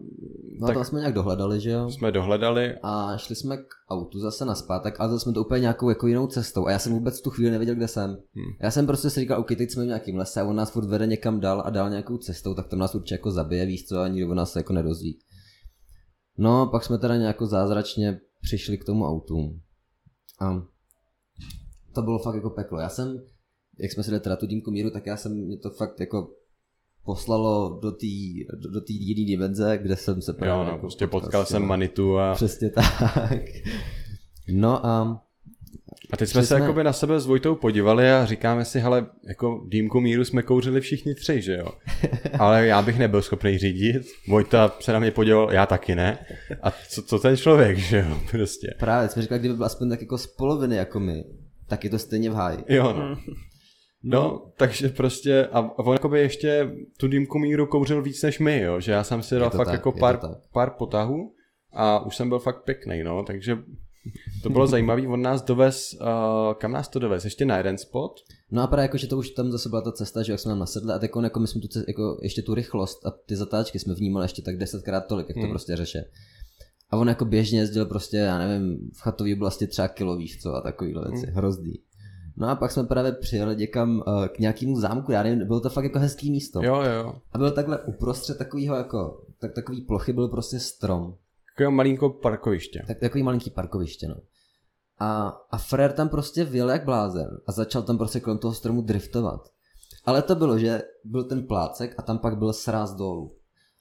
No tak to jsme nějak dohledali, že jo? Jsme dohledali. A šli jsme k autu zase na zpátek, ale zase jsme to úplně nějakou jako jinou cestou a já jsem vůbec tu chvíli nevěděl, kde jsem. Hmm. Já jsem prostě si říkal, ok, teď jsme v nějakým lese a on nás furt vede někam dál a dál nějakou cestou, tak to nás určitě jako zabije, víš co, a nikdo nás se jako nedozví. No, pak jsme teda nějak zázračně přišli k tomu autu. A to bylo fakt jako peklo. Já jsem, jak jsme si dali teda tu dýmku míru, tak já jsem, mě to fakt jako poslalo do té do té jiné dimenze, kde jsem se právě... Jo, no, jako prostě potkal, potkal jsem Manitu a... Přesně tak. No a... A teď jsme se jsme... jakoby na sebe s Vojtou podívali a říkáme si, hele, jako dýmku míru jsme kouřili všichni tři, že jo? Ale já bych nebyl schopný řídit, Vojta se na mě podíval, já taky ne. A co, co ten člověk, že jo, prostě. Právě, jsme říkali, kdyby byl aspoň tak jako z poloviny jako my, tak je to stejně v háji. Jo, no. No, takže prostě, a on jakoby ještě tu dýmku míru kouřil víc než my, jo? Že já jsem si dal fakt tak, jako pár, pár potahů a už jsem byl fakt pěknej, no, takže... To bylo zajímavý, on nás dovez, uh, kam nás to dovez, ještě na jeden spot. No a právě jakože to už tam zase byla ta cesta, že jak jsme nám nasedli a tak jako my jsme tu cest, jako ještě tu rychlost a ty zatáčky jsme vnímali ještě tak desetkrát tolik, jak to hmm. prostě řeše. A on jako běžně jezdil prostě, já nevím, v chatové oblasti třeba kilo, víš co, a takovýhle věci, hmm. hrozný. No a pak jsme právě přijeli někam uh, k nějakému zámku, já nevím, bylo to fakt jako hezký místo. Jo, jo. A bylo takhle uprostřed takovýho jako, tak takový plochy byl prostě strom. Takový malinko parkoviště. Tak takový malinký parkoviště, no. A, a frér tam prostě vyjel jak blázen a začal tam prostě kolem toho stromu driftovat. Ale to bylo, že byl ten plácek a tam pak byl sráz dolů.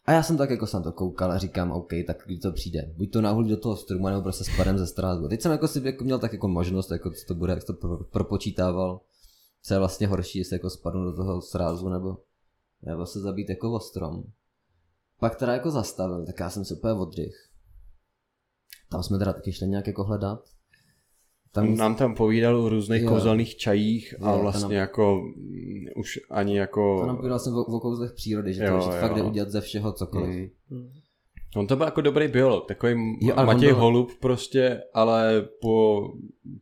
A já jsem tak jako sám to koukal a říkám, OK, tak kdy to přijde. Buď to náhulí do toho stromu, nebo prostě spadem ze srázu. Teď jsem jako si jako měl tak jako možnost, jako co to bude, jak to pro, propočítával. Co je vlastně horší, jestli jako spadnu do toho srázu, nebo, nebo se zabít jako o strom. Pak teda jako zastavil, tak já jsem se úplně odrych. Tam jsme teda taky šli nějak jako hledat. Tam... Nám tam povídal o různých jo. kouzelných čajích a jo, vlastně nám... jako už ani jako... To nám povídal jsem o, o kouzlech přírody, že jo, to, že to fakt jde udělat ze všeho cokoliv. Mm. On to byl jako dobrý biolog, takový jo, Matěj byl... Holub prostě, ale po,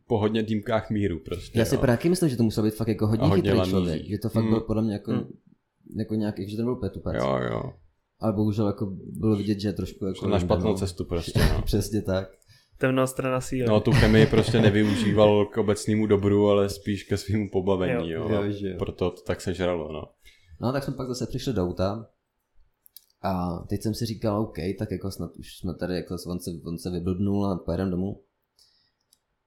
po hodně dýmkách míru prostě. Já jo. si právě myslím, že to musel být fakt jako hodně, hodně chytrý člověk, že to fakt mm. bylo podle mě jako, mm. jako nějaký, že to byl petupec. Jo, jo. ale bohužel jako bylo vidět, že je trošku jako na špatnou cestu prostě. No. Přesně tak. Temná strana síly. No, tu chemii prostě nevyužíval k obecnému dobru, ale spíš ke svému pobavení, jo. jo. jo, jo. Proto to tak sežralo, no. No, tak jsme pak zase přišli do auta. A teď jsem si říkal, OK, tak jako snad už jsme tady, jako on se, on se vyblbnul a pojedeme domů.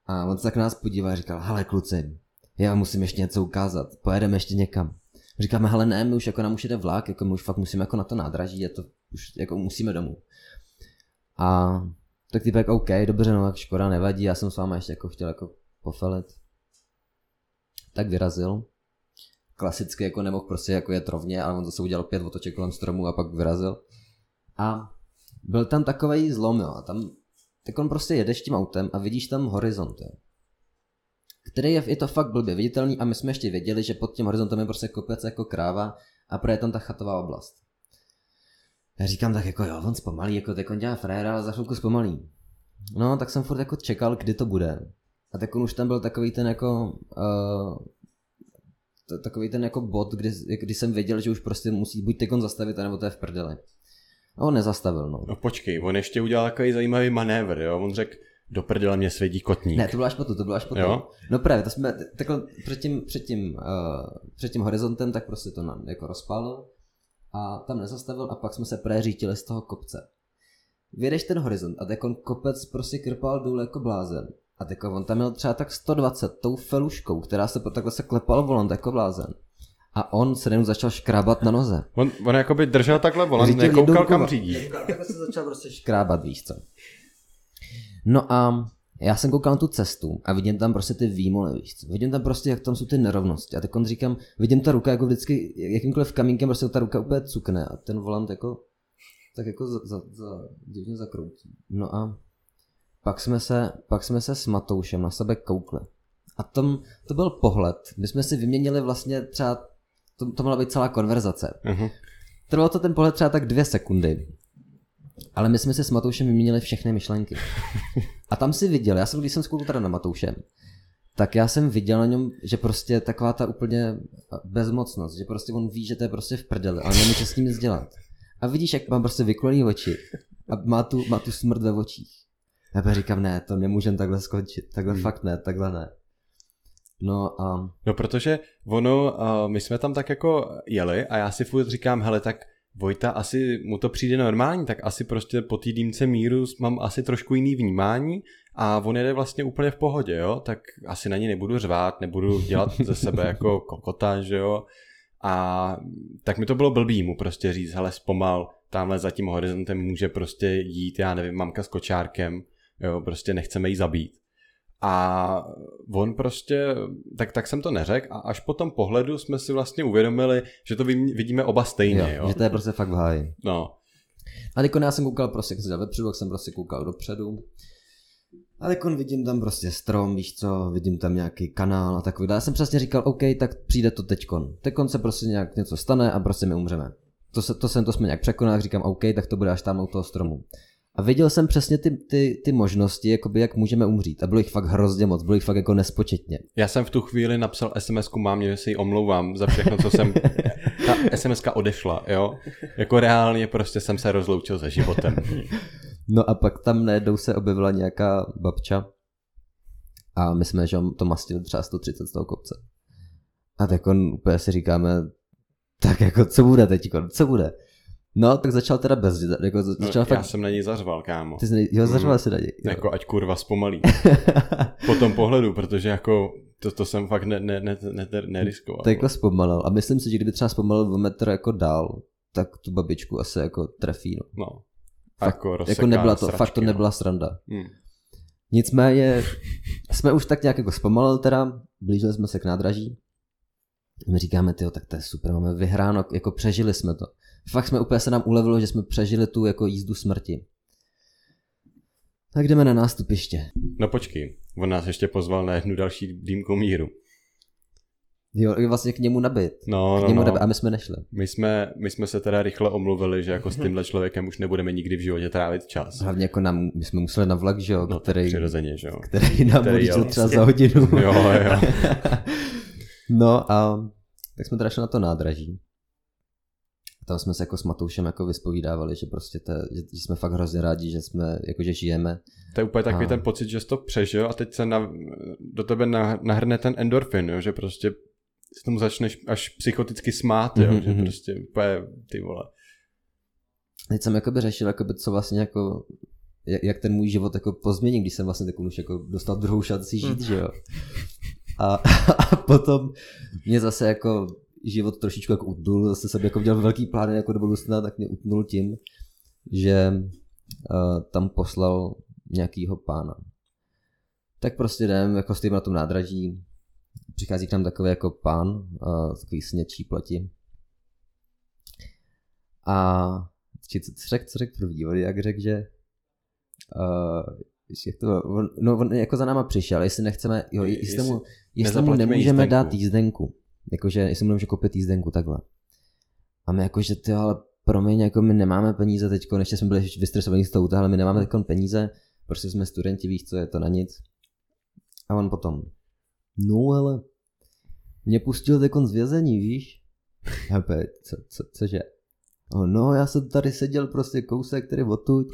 A on se tak nás podívá a říkal, hele kluci, já musím ještě něco ukázat, pojedeme ještě někam. Říkáme, hele ne, my už jako nám už jede vlak, jako my už fakt musíme jako na to nádraží, a to už jako musíme domů. A tak typek, OK, dobře, no tak škoda, nevadí, já jsem s váma ještě jako chtěl jako pofelet. Tak vyrazil. Klasicky jako nemohl prostě jako jet rovně, ale on zase udělal pět otoček kolem stromu a pak vyrazil. A byl tam takovej zlom, jo, a tam, tak on prostě jedeš tím autem a vidíš tam horizont, jo. Který je, je to fakt blbě viditelný a my jsme ještě věděli, že pod tím horizontem je prostě kopec jako kráva a pro je tam ta chatová oblast. Já říkám tak jako jo, on zpomalí, jako tak on dělá frajera, ale za chvilku zpomalí. No, tak jsem furt jako čekal, kdy to bude. A tak on už tam byl takový ten jako... Uh, takový ten jako bod, kdy, kdy jsem věděl, že už prostě musí buď tykon zastavit, anebo to je v prdeli. A on nezastavil, no. No počkej, on ještě udělal takový zajímavý manévr, jo, on řekl, do prdele mě svědí kotník. Ne, to bylo až potom, to bylo až potom. No právě, to jsme takhle před tím, před tím, uh, před tím horizontem, tak prostě to nám jako rozpálil a tam nezastavil a pak jsme se préřítili z toho kopce. Vyjedeš ten horizont a tykon kopec prostě krpal důle jako blázen. A tak on tam měl třeba tak sto dvacet tou feluškou, která se takhle se klepal volant jako blázen. A on se jenom začal škrábat na noze. On, on jakoby držel takhle volant, nekoukal kam řídí. Takhle se začal prostě škrábat, víš co. No a já jsem koukal na tu cestu a vidím tam prostě ty výmoly, víš co. Vidím tam prostě, jak tam jsou ty nerovnosti. A tak on říkám, vidím ta ruka jako vždycky, jakýmkoliv kamínkem prostě ta ruka úplně cukne a ten volant jako, tak jako za, za, za, divně zakroutí. No a... Pak jsme, se, pak jsme se s Matoušem na sebe koukli. A tom, to byl pohled. My jsme si vyměnili vlastně třeba, to, to mohla být celá konverzace. Uh-huh. Trvalo to ten pohled třeba tak dvě sekundy. Ale my jsme si s Matoušem vyměnili všechny myšlenky. A tam si viděl, já jsem, když jsem zkoukal teda na Matoušem, tak já jsem viděl na něm, že prostě taková ta úplně bezmocnost, že prostě on ví, že to je prostě v prdeli, ale nemůže s ním nic dělat. A vidíš, jak mám prostě vykloný oči a má tu, má tu smrt ve očích. Já říkám, ne, to nemůžem takhle skončit, takhle hmm. fakt ne, takhle ne. No a... Um. No protože ono, uh, my jsme tam tak jako jeli a já si furt říkám, hele, tak Vojta asi, mu to přijde normální, tak asi prostě po té dýmce míru mám asi trošku jiný vnímání a on jede vlastně úplně v pohodě, jo, tak asi na ní nebudu řvát, nebudu dělat ze sebe jako kokota, že jo. A tak mi to bylo blbý mu prostě říct, hele, zpomal, tamhle za tím horizontem může prostě jít, já nevím, mamka s kočárkem. Jo, prostě nechceme jí zabít. A on prostě, tak, tak jsem to neřekl a až po tom pohledu jsme si vlastně uvědomili, že to vidíme oba stejně. Jo, jo. Že to je prostě fakt v háji. No. A teď já jsem koukal prostě, jak jsem dělal vepředu, jak jsem prostě koukal dopředu. A teď vidím tam prostě strom, víš co, vidím tam nějaký kanál a takový. Já jsem přesně říkal, OK, tak přijde to teďkon. Teďkon se prostě nějak něco stane a prostě my umřeme. To, se, to, jsem, to jsme nějak překonali, říkám, OK, tak to bude až tam u toho stromu. A viděl jsem přesně ty, ty, ty možnosti, jakoby, jak můžeme umřít. A bylo jich fakt hrozně moc, bylo jich fakt jako nespočetně. Já jsem v tu chvíli napsal SMSku mámě, že se jí omlouvám za všechno, co jsem... Ta SMSka odešla, jo? Jako reálně prostě jsem se rozloučil se životem. No a pak tam najednou se objevila nějaká babča. A my jsme, že to mastili třeba sto třicet z toho kopce. A tak on úplně si říkáme, tak jako co bude teď, co bude? No, tak začal teda bez, jako začal no, fakt... Já jsem na něj zařval, kámo. Ty jsi nej... jo, zařval mm. si na něj. Jo. Jako ať kurva zpomalí. Po tom pohledu, protože jako to, to jsem fakt ne, ne, ne, ne, neriskoval. Tak jako zpomalil a myslím si, že kdyby třeba zpomalil o metr jako dál, tak tu babičku asi jako trefí, no. No. Fakt, jako, jako nebyla to, sračky, fakt to no. Nebyla sranda. Mm. Nicméně jsme už tak nějak jako zpomalil teda, blížili jsme se k nádraží. My říkáme, tyjo, tak to je super, máme vyhráno, jako přežili jsme to. Fakt jsme úplně se nám ulevilo, že jsme přežili tu jako jízdu smrti. Tak jdeme na nástupiště. No počkej, on nás ještě pozval na jednu další dýmku míru. Jo, vlastně k němu nabit. No, k němu no, no. Nabit. A my jsme nešli. My jsme, my jsme se teda rychle omluvili, že jako s tímhle člověkem už nebudeme nikdy v životě trávit čas. Hlavně jako nám, my jsme museli na vlak, že jo? No, který, přirozeně, že jo. Který nám odjížděl třeba za hodinu. Jo, jo. No a tak jsme teda šli na to nádraží. tam jsme se jako s Matoušem jako vyspovídávali, že prostě te, že, že jsme fakt hrozně rádi, že jsme jako že žijeme. To je úplně takový a... ten pocit, že jsi to přežil a teď se na, do tebe nahrne ten endorfin, jo? Že prostě se tomu začneš až psychoticky smát, jo? Mm-hmm. Že prostě úplně ty vole. Teď jsem jakoby řešil, jakoby co vlastně jako, jak ten můj život jako pozmění, když jsem vlastně takovou už jako dostal druhou šanci žít, mm. že jo. A, a potom mě zase jako život trošičku jako utnul, zase jsem jako dělal velký plány jako do budoucna, tak mě utnul tím, že uh, tam poslal nějakýho pána. Tak prostě jdem, jako stojím na tom nádraží, přichází k nám takový jako pán, uh, takový snědčí pleti. A Řek, co řekl první, jak řekl, že uh, jak to, on, no, on jako za náma přišel, jestli nechceme, jo, jestli, jestli, mu, jestli mu nemůžeme jízdenku. dát jízdenku, jakože jestli mu nemůžeme koupit jízdenku, takhle. A my jakože, tyjo, ale promiň, jako my nemáme peníze teďko, než jsme byli vystresovaní z toho útahu, ale my nemáme teďko peníze, protože jsme studenti, víš co, je to na nic. A on potom, no ale, mě pustil teďko z vězení, víš? Hebe, co, co, cože? No, já jsem tady seděl prostě kousek, který odtud.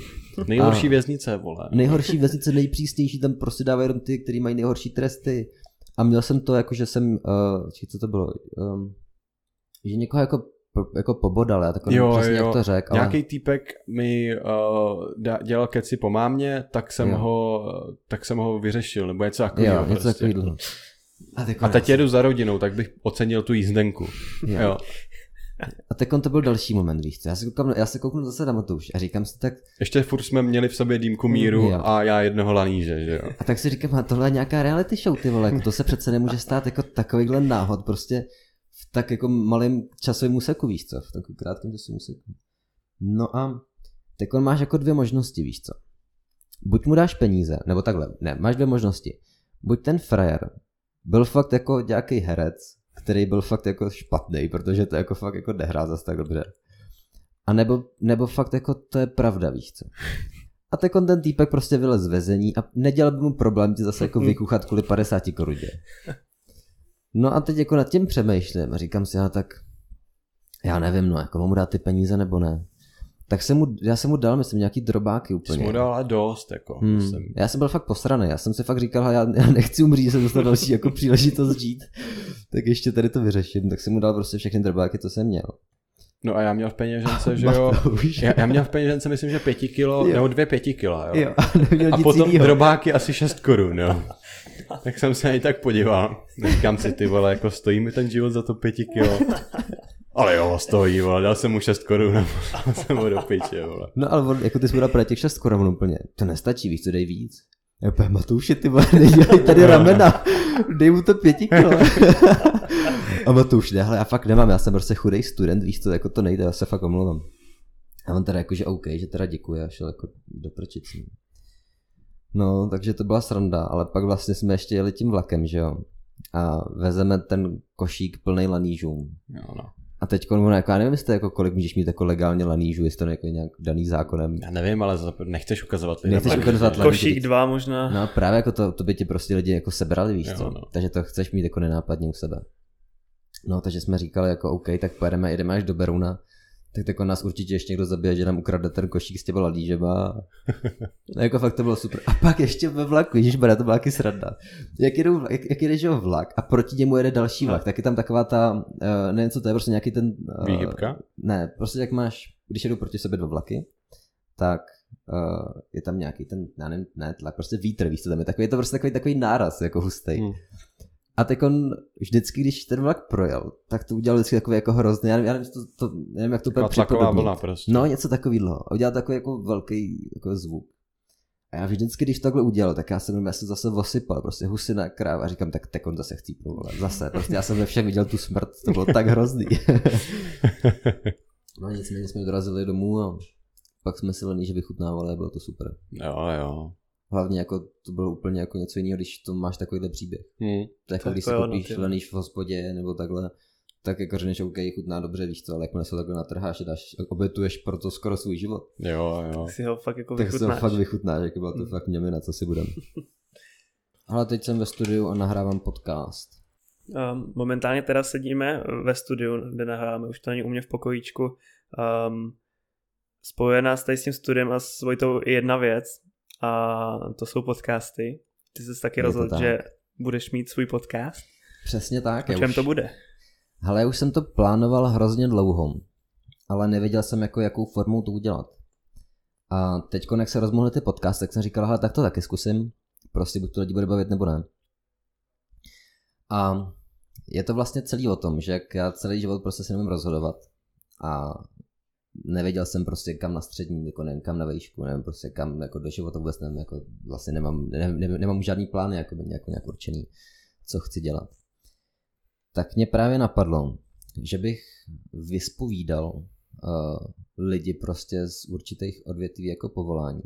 Nejhorší a věznice, vole. Nejhorší věznice, nejpřísnější, tam prostě dávají jenom ty, který mají nejhorší tresty. A měl jsem to jako, že jsem, uh, či, co to bylo, um, že někoho jako, jako pobodal, já takový přesně jo. Jak to řekl. Nějaký ale... týpek mi uh, dělal keci po mámě, tak jsem, ho, tak jsem ho vyřešil, nebo něco takového. Prostě. A, a teď jedu za rodinou, tak bych ocenil tu jízdenku. Jo. jo. A tak on to byl další moment, víš co? Já se koukám, já se kouknu zase na Matouš a říkám si tak... Ještě furt jsme měli v sobě dýmku míru jo. a já jednoho laníže, že jo? A tak si říkám, tohle je nějaká reality show, ty vole, to se přece nemůže stát jako takovýhle náhod, prostě v tak jako malém časovém úseku, víš co? V takovém krátkém časovém úseku. No a tak on máš jako dvě možnosti, víš co? Buď mu dáš peníze, nebo takhle, ne, máš dvě možnosti. Buď ten frajer byl fakt jako nějaký herec, který byl fakt jako špatný, protože to jako fakt jako nehrá zase tak dobře. A nebo, nebo fakt jako to je pravda, víš co. A tak on ten týpek prostě vylez z vězení a nedělal by mu problém tě zase jako vykuchat kvůli padesáti korunám. No a teď jako nad tím přemýšlím a říkám si, já tak, já nevím, no jako mám mu dát ty peníze nebo ne. Tak jsem mu, já jsem mu dal, myslím, nějaký drobáky úplně. Jsi mu dal a dost, jako. Hmm. Jsem... Já jsem byl fakt posraný, já jsem si fakt říkal, já, já nechci umřít, že jsem dostal další jako příležitost žít. Tak ještě tady to vyřeším, tak jsem mu dal prostě všechny drobáky, co jsem měl. No a já měl v peněžence, že jo, já, já měl v peněžence, myslím, že pěti kilo, jo. nebo dvě pěti kila, jo. jo. A, a potom jinýho. Drobáky asi šest korun, jo. Tak jsem se i tak podíval. Říkám si, ty vole, jako stojí mi ten život za to pěti kilo. Ale jo, stojí, vole, dal jsem mu šest korun a poslal jsem ho do piče, vole. No ale on, jako ty jsi mu dal právě těch šest korun úplně, to nestačí, víš, co dej víc. Já půjde, Matouši, ty vole, nedělej tady ramena, dej mu to pěti kilo. A Matouš, ne, hele, já fakt nemám, já jsem prostě chudej student, víš co, jako to nejde, já se fakt omlouvám. A on teda jako, že OK, že teda děkuji, a šel jako do prčicí. No, takže to byla sranda, ale pak vlastně jsme ještě jeli tím vlakem, že jo. A vezeme ten košík plnej lanížů. Jo, no. A teď on, jako, já nevím, jestli jako, kolik můžeš mít jako legálně lanížů, jestli to je jako nějak daný zákonem. Já nevím, ale nechceš ukazovat lidem. Nechceš ukazovat lidem. Košík dva možná. No právě jako to, to by ti prostě lidi jako sebrali, víš jo, co. No. Takže to chceš mít jako nenápadně u sebe. No takže jsme říkali jako OK, tak pojedeme, jedeme až do Beruna. Tak tak on nás určitě ještě někdo zabije, že nám ukradne ten košík s těma lanížema. No jako fakt to bylo super. A pak ještě ve vlaku, ježišmarja, to byla taky sranda. Jak, jedou, jak, jak jedeš o vlak a proti němu jede další vlak, tak je tam taková ta, uh, nevím co to je, prostě nějaký ten... Uh, Výhybka? Ne, prostě jak máš, když jedou proti sobě dva vlaky, tak uh, je tam nějaký ten, já nevím, ne tlak, prostě vítr, víš co tam je takový, je to prostě takový, takový náraz, jako hustej. Hmm. A tak on vždycky, když ten vlak projel, tak to udělal vždycky takový jako hrozný, já nevím, já nevím, to, to, nevím jak to úplně připodobnit. Prostě. No něco takovýho. A udělal takový jako velký jako zvuk. A já vždycky, když takhle udělal, tak já jsem, já jsem zase osypal, prostě husina kráva. A říkám, tak tak on zase chcípnul, vole, zase. Prostě já jsem ve všem viděl tu smrt, to bylo tak hrozný. No nicméně jsme dorazili domů a pak jsme si laníže vychutnávali a bylo to super. Jo, jo. Hlavně jako to bylo úplně jako něco jiného, když to máš takovýhle příběh. Hmm, to jako když si koupíš laníž v hospodě nebo takhle, tak jako řekneš OK, chutná dobře, víš co, ale jakmile se takhle natrháš a dáš, obětuješ proto skoro svůj život. Jo, jo. Tak si ho fakt jako tak vychutnáš. Tak si ho fakt vychutnáš, jako byla to hmm. fakt měmina, co si budem. Ale teď jsem ve studiu a nahrávám podcast. Momentálně teda sedíme ve studiu, kde nahráváme, už to není u mě v pokojíčku. Um, spojená s tady s tím studiem a s Vojtou je jedna věc a to jsou podcasty. Ty jsi taky rozhodl, že budeš mít svůj podcast? Přesně tak. O čem už... to bude? Hele, už jsem to plánoval hrozně dlouho, ale nevěděl jsem, jako, jakou formou to udělat. A teď, jak se rozmohly ty podcasty, tak jsem říkal, hele, tak to taky zkusím. Prostě buď to lidi bude bavit, nebo ne. A je to vlastně celý o tom, že já celý život prostě si nemůžu rozhodovat. A nevěděl jsem prostě kam na střední, jako nevím, kam na vejšku, nevím, prostě kam jako do života vůbec nevím, jako vlastně nemám, ne, ne, nemám žádný plány, jako, jako nějak určený, co chci dělat. Tak mě právě napadlo, že bych vyspovídal uh, lidi prostě z určitých odvětví jako povolání.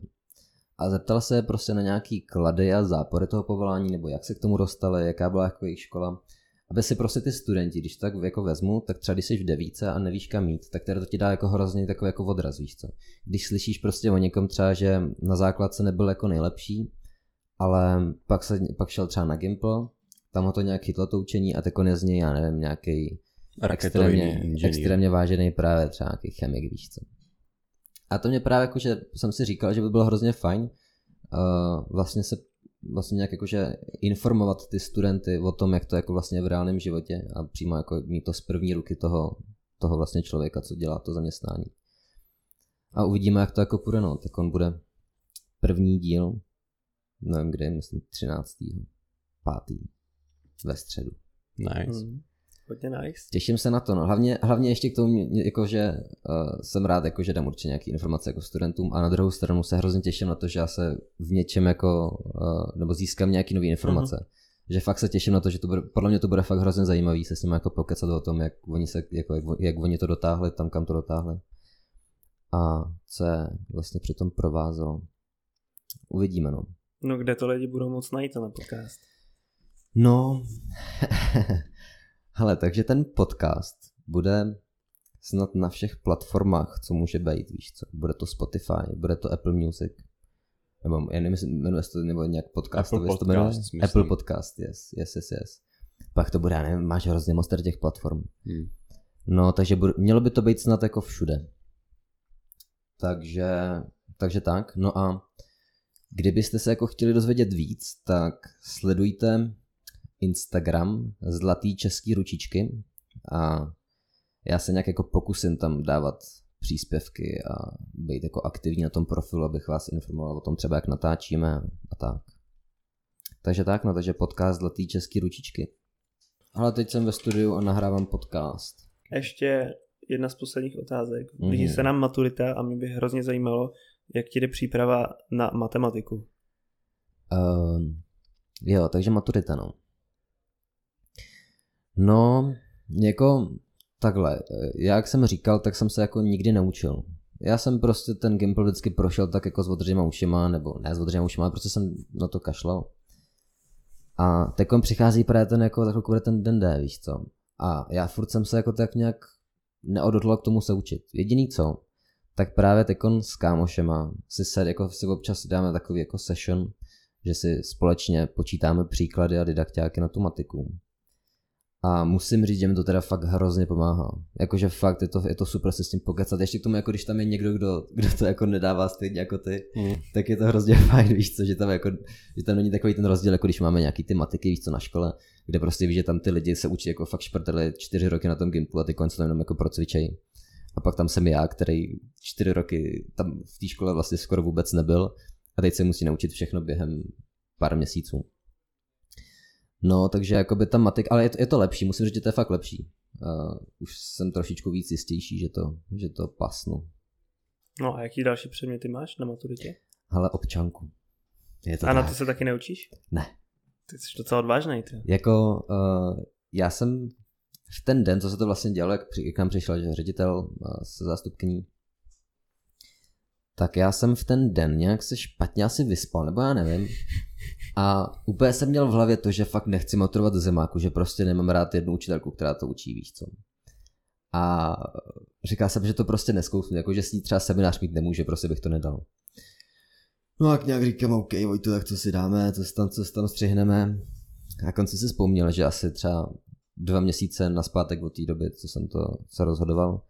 A zeptal se prostě na nějaký klady a zápory toho povolání, nebo jak se k tomu dostali, jaká byla jako jejich škola. Aby si prostě ty studenti, když tak jako vezmu, tak třeba když jsi v devíce a nevíš kam jít, tak teda to ti dá jako hrozně takový jako odraz, víš co. Když slyšíš prostě o někom třeba, že na základce nebyl jako nejlepší, ale pak, se, pak šel třeba na Gimple, tam ho to nějak chytlo to učení a tak on je z něj, já nevím, nějaký extrémně, extrémně vážený právě třeba nějaký chemik, víš co. A to mě právě jakože jsem si říkal, že by bylo hrozně fajn uh, vlastně se vlastně nějak jakože informovat ty studenty o tom, jak to jako vlastně v reálném životě a přímo jako mít to z první ruky toho, toho vlastně člověka, co dělá to zaměstnání. A uvidíme, jak to jako půjde, no. Tak on bude první díl, nevím kde, myslím třináctého pátého ve středu. Nice. Mm. Hodně nice. Těším se na to, no. Hlavně, hlavně ještě k tomu, jakože uh, jsem rád, jakože dám určitě nějaké informace jako studentům a na druhou stranu se hrozně těším na to, že já se v něčem jako, uh, nebo získám nějaké nové informace. Uh-huh. Že fakt se těším na to, že to bude, podle mě to bude fakt hrozně zajímavý se s nimi jako pokecat o tom, jak oni, se, jako, jak, jak oni to dotáhli, tam kam to dotáhli. A co je vlastně při tom provázelo. Uvidíme, no. No kde to lidi budou moc najít na podcast? No... Hele, takže ten podcast bude snad na všech platformách, co může být, víš co. Bude to Spotify, bude to Apple Music, nebo já nemyslím, jmenuje se to nebo nějak podcastově, Apple Podcast, to jmenuje? Myslím. Apple Podcast, yes, yes, yes, yes. Pak to bude, já nevím, máš hrozně moc těch platform. Hmm. No, takže bude, mělo by to být snad jako všude. Takže, takže tak, no a kdybyste se jako chtěli dozvědět víc, tak sledujte Instagram Zlatý český ručičky a já se nějak jako pokusím tam dávat příspěvky a být jako aktivní na tom profilu, abych vás informoval o tom třeba, jak natáčíme a tak. Takže tak, no, takže podcast Zlatý český ručičky. Ale teď jsem ve studiu a nahrávám podcast. Ještě jedna z posledních otázek. Blíží mm. se nám maturita a mě by hrozně zajímalo, jak ti jde příprava na matematiku. Uh, jo, takže maturita, no. No, jako takhle, já jak jsem říkal, tak jsem se jako nikdy neučil. Já jsem prostě ten Gimple vždycky prošel tak jako s održima ušima, nebo ne s održima ušima, ale prostě jsem na to kašlal. A teď přichází právě ten jako, tak bude ten den D, víš co. A já furt jsem se jako tak nějak neodhodlal k tomu se učit. Jediný co, tak právě teď s kámošema si se jako si občas dáme takový jako session, že si společně počítáme příklady a didakťáky na tu matiku. A musím říct, že mi to teda fakt hrozně pomáhá. Jakože fakt je to, je to super se s tím pokecat. Ještě k tomu, jako když tam je někdo, kdo, kdo to jako nedává stejně jako ty, mm. tak je to hrozně fajn, víš co, že tam, jako, že tam není takový ten rozdíl, jako když máme nějaký ty matiky, víš co, na škole, kde prostě víš, že tam ty lidi se učí jako fakt šprteli čtyři roky na tom Gimplu a ty konce tam jenom jako procvičejí. A pak tam jsem já, který čtyři roky tam v té škole vlastně skoro vůbec nebyl a teď se musí naučit všechno během pár měsíců. No, takže jakoby ta matik, ale je to, je to lepší, musím říct, že to je fakt lepší. Uh, už jsem trošičku víc jistější, že to, že to pasnu. No a jaký další předměty máš na maturitě? Hele, občanku. Je to a tak. Na to se taky neučíš? Ne. Ty jsi docela odvážnej, ty. Jako, uh, já jsem v ten den, co se to vlastně dělalo, jak k nám přišel že ředitel uh, se zástupkyní, tak já jsem v ten den nějak se špatně asi vyspal, nebo já nevím. A úplně jsem měl v hlavě to, že fakt nechci maturovat ze zemáku, že prostě nemám rád jednu učitelku, která to učí, víš co. A říkal jsem, že to prostě neskousnu, jakože s ní třeba seminář mít nemůže, prostě bych to nedal. No a nějak říkám, OK, Vojto, tak co si dáme, co si tam, co si tam střihneme. A konci si vzpomněl, že asi třeba dva měsíce nazpátek od té doby, co jsem to se rozhodoval,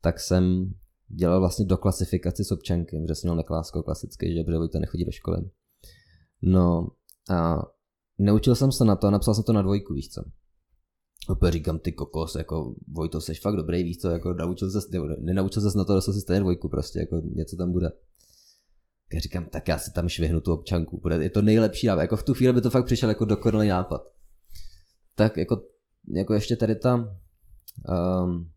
tak jsem dělal vlastně do klasifikaci s občanky, protože jsem měl neklásko klasicky, že Vojta nechodí do školy. No a neučil jsem se na to a napsal jsem to na dvojku, víš co. Opět říkám, ty kokos, jako Vojto, seš fakt dobrý, víš co, jako naučil ses, nebo nenaučil ses na to, dostal si stejně dvojku prostě, jako něco tam bude. Tak říkám, tak já si tam švihnu tu občanku, bude, je to nejlepší nápad, jako v tu chvíli by to fakt přišel jako dokonalý nápad. Tak jako, jako ještě tady ta, um,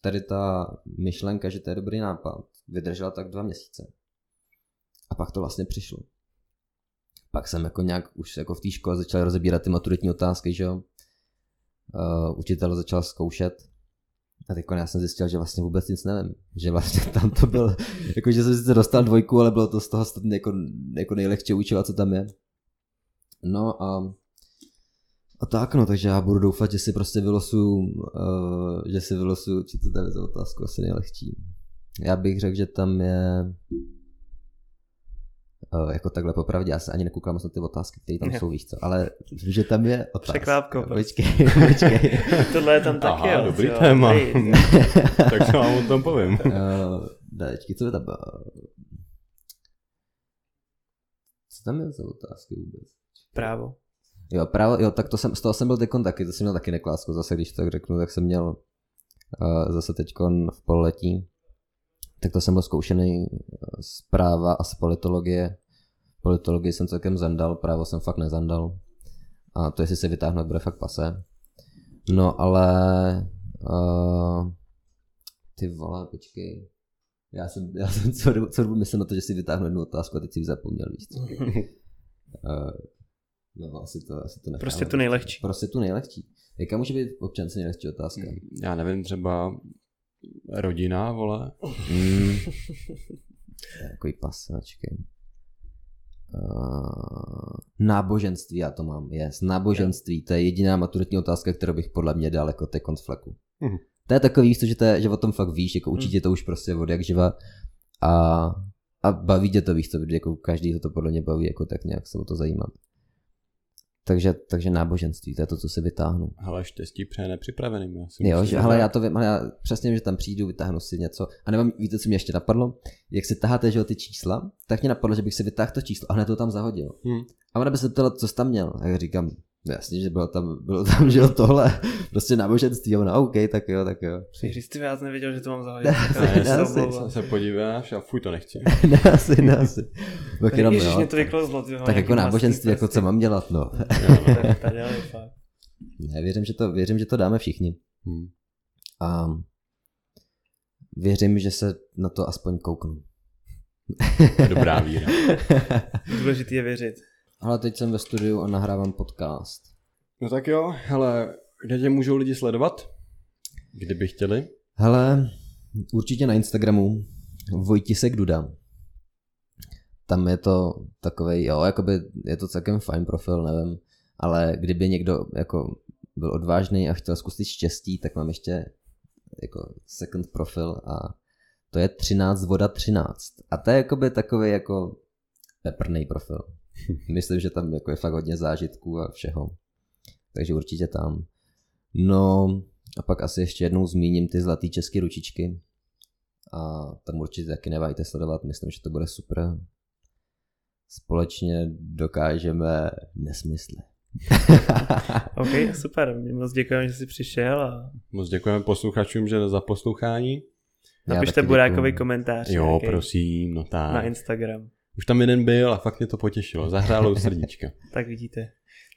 tady ta myšlenka, že to je dobrý nápad, vydržela tak dva měsíce. A pak to vlastně přišlo. Pak jsem jako nějak už jako v té škole začal rozebírat ty maturitní otázky, že jo. Uh, učitel začal zkoušet a teď já jsem zjistil, že vlastně vůbec nic nevím, že vlastně tam to bylo, jako že jsem sice dostal dvojku, ale bylo to z toho jako, jako nejlehčí učiva, co tam je. No a, a tak no, takže já budu doufat, že si prostě vylosuju, uh, že si vylosuju, či to tady za otázku asi nejlehčí. Já bych řekl, že tam je, Uh, jako takhle popravdě, já se ani nekoukám na ty otázky, které tam jsou, víš co, ale že tam je otázka. Překlápko. Počkej, počkej. Tohle je tam taky, aha, jo. Dobrý jo, téma. Tak se vám o tom povím. Uh, Daječky, co by tam bylo? Co tam je za otázky vůbec? Právo. Jo, právo, jo, tak to jsem, z toho jsem byl teď taky, to jsem měl taky neklásku, zase když to tak řeknu, tak jsem měl uh, zase teďkon v pololetí. Tak to jsem byl zkoušený z práva a z politologie. Politologii jsem celkem zandal, právo jsem fakt nezandal. A to jestli se vytáhnout, bude fakt pase. No ale... Uh, ty vole, počkej. Já jsem, já jsem co, co dobu myslel na to, že si vytáhnu jednu otázku a teď si ji zapomněl, víš co. uh, no asi to, asi to nechám. Prostě tu nejlehčí. Prostě tu nejlehčí. Jaká může být občance nejlehčí otázka? Já nevím, třeba... Rodina, vole. Mm. Takový pasáčky. Uh, náboženství, já to mám. Yes, náboženství, to je jediná maturitní otázka, kterou bych podle mě dal jako té konfleku. Mm. To je takový, víš, že, to je, že o tom fakt víš, jako určitě to už prostě od jak živa. A, a baví tě to, víš, to, jako každý to podle mě baví, jako tak nějak se o to zajímá. Takže, takže náboženství, to je to, co si vytáhnu. Hele, štěstí přeje nepřipraveným. Já si jo, že, hele, já to vím, já přesně vím, že tam přijdu, vytáhnu si něco. A nevím, víte, co mě ještě napadlo? Jak si taháte, že o ty čísla, tak mě napadlo, že bych si vytáhl to číslo a hned to tam zahodil. Hmm. A ona by se ptala, co jsi tam měl. A já říkám, jasně, že bylo tam, bylo tam, že jo, tohle, prostě náboženství. A ona, OK, tak jo, tak jo. Říct, ty já nevěděl, že to mám zahodit. Já se podíváš a fuj, to nechci. Ne, asi, ne, asi. Tak jenom, ježiš, mě to vyklozlo. Tak jako náboženství, jako co mám dělat, no. Ne, věřím, že to, věřím, že to dáme všichni. Hmm. A věřím, že se na to aspoň kouknu. Dobrá víra. Důležitý je věřit. Ale teď jsem ve studiu a nahrávám podcast. No tak jo, hele, kde tě můžou lidi sledovat? Kdyby chtěli? Hele, určitě na Instagramu Vojtisek Duda. Tam je to takovej, jo, jakoby je to celkem fajn profil, nevím, ale kdyby někdo jako byl odvážný a chtěl zkusit štěstí, tak mám ještě jako second profil a to je třináct voda třináct. A to je jakoby takovej jako peprnej profil. Myslím, že tam jako je fakt hodně zážitků a všeho. Takže určitě tam. No a pak asi ještě jednou zmíním ty zlatý české ručičky. A tam určitě taky neváhejte sledovat. Myslím, že to bude super. Společně dokážeme nesmysly. OK, super. Moc děkujeme, že jsi přišel. A... Moc děkujeme posluchačům, že za poslouchání. Napište Burákovi komentář. Jo, nějaký, prosím, no tak. Na Instagram. Už tam jeden byl a fakt mě to potěšilo. Zahrálo srdíčka. Tak vidíte.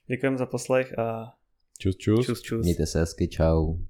Děkujeme za poslech a čus čus. Čus, čus. Mějte se hezky, čau.